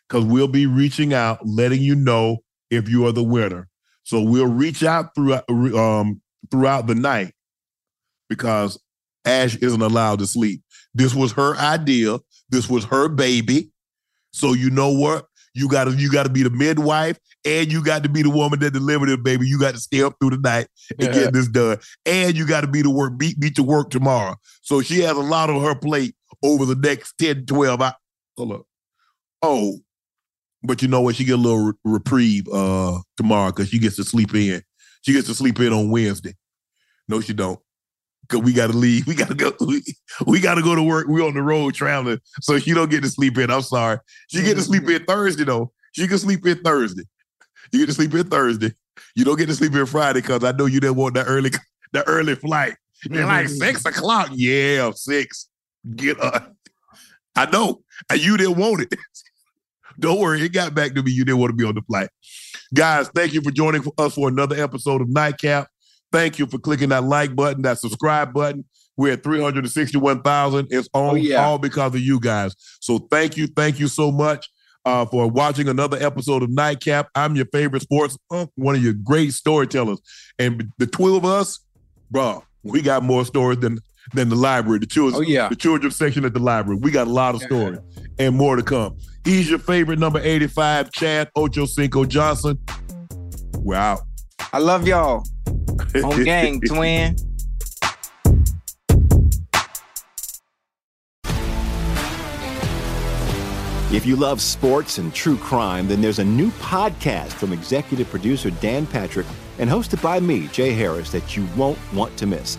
because we'll be reaching out, letting you know if you are the winner. So we'll reach out throughout the night, because Ash isn't allowed to sleep. This was her idea. This was her baby. So you know what? You got to be the midwife, and you got to be the woman that delivered it, baby. You got to stay up through the night and get this done. And you got to be the work, beat to work tomorrow. So she has a lot on her plate over the next 10, 12 hours. Hold up. Oh, but you know what? She get a little reprieve tomorrow, because she gets to sleep in. She gets to sleep in on Wednesday. No, she don't. Because we got to leave. We got to go. We got to go to work. We're on the road traveling. So she don't get to sleep in. I'm sorry. She get to sleep in Thursday, though. She can sleep in Thursday. You get to sleep in Thursday. You don't get to sleep in Friday, because I know you didn't want the early flight. They're like 6 o'clock. Yeah, 6. Get up. I know. You didn't want it. Don't worry. It got back to me. You didn't want to be on the flight. Guys, thank you for joining us for another episode of Nightcap. Thank you for clicking that like button, that subscribe button. We're at 361,000. It's on all because of you guys. So thank you so much for watching another episode of Nightcap. I'm your favorite sports punk, one of your great storytellers. And the two of us, bro, we got more stories than the library, the children's section at the library. We got a lot of stories and more to come. He's your favorite number 85, Chad Ochocinco Johnson. We're out. I love y'all. On gang, twin. If you love sports and true crime, then there's a new podcast from executive producer Dan Patrick and hosted by me, Jay Harris, that you won't want to miss.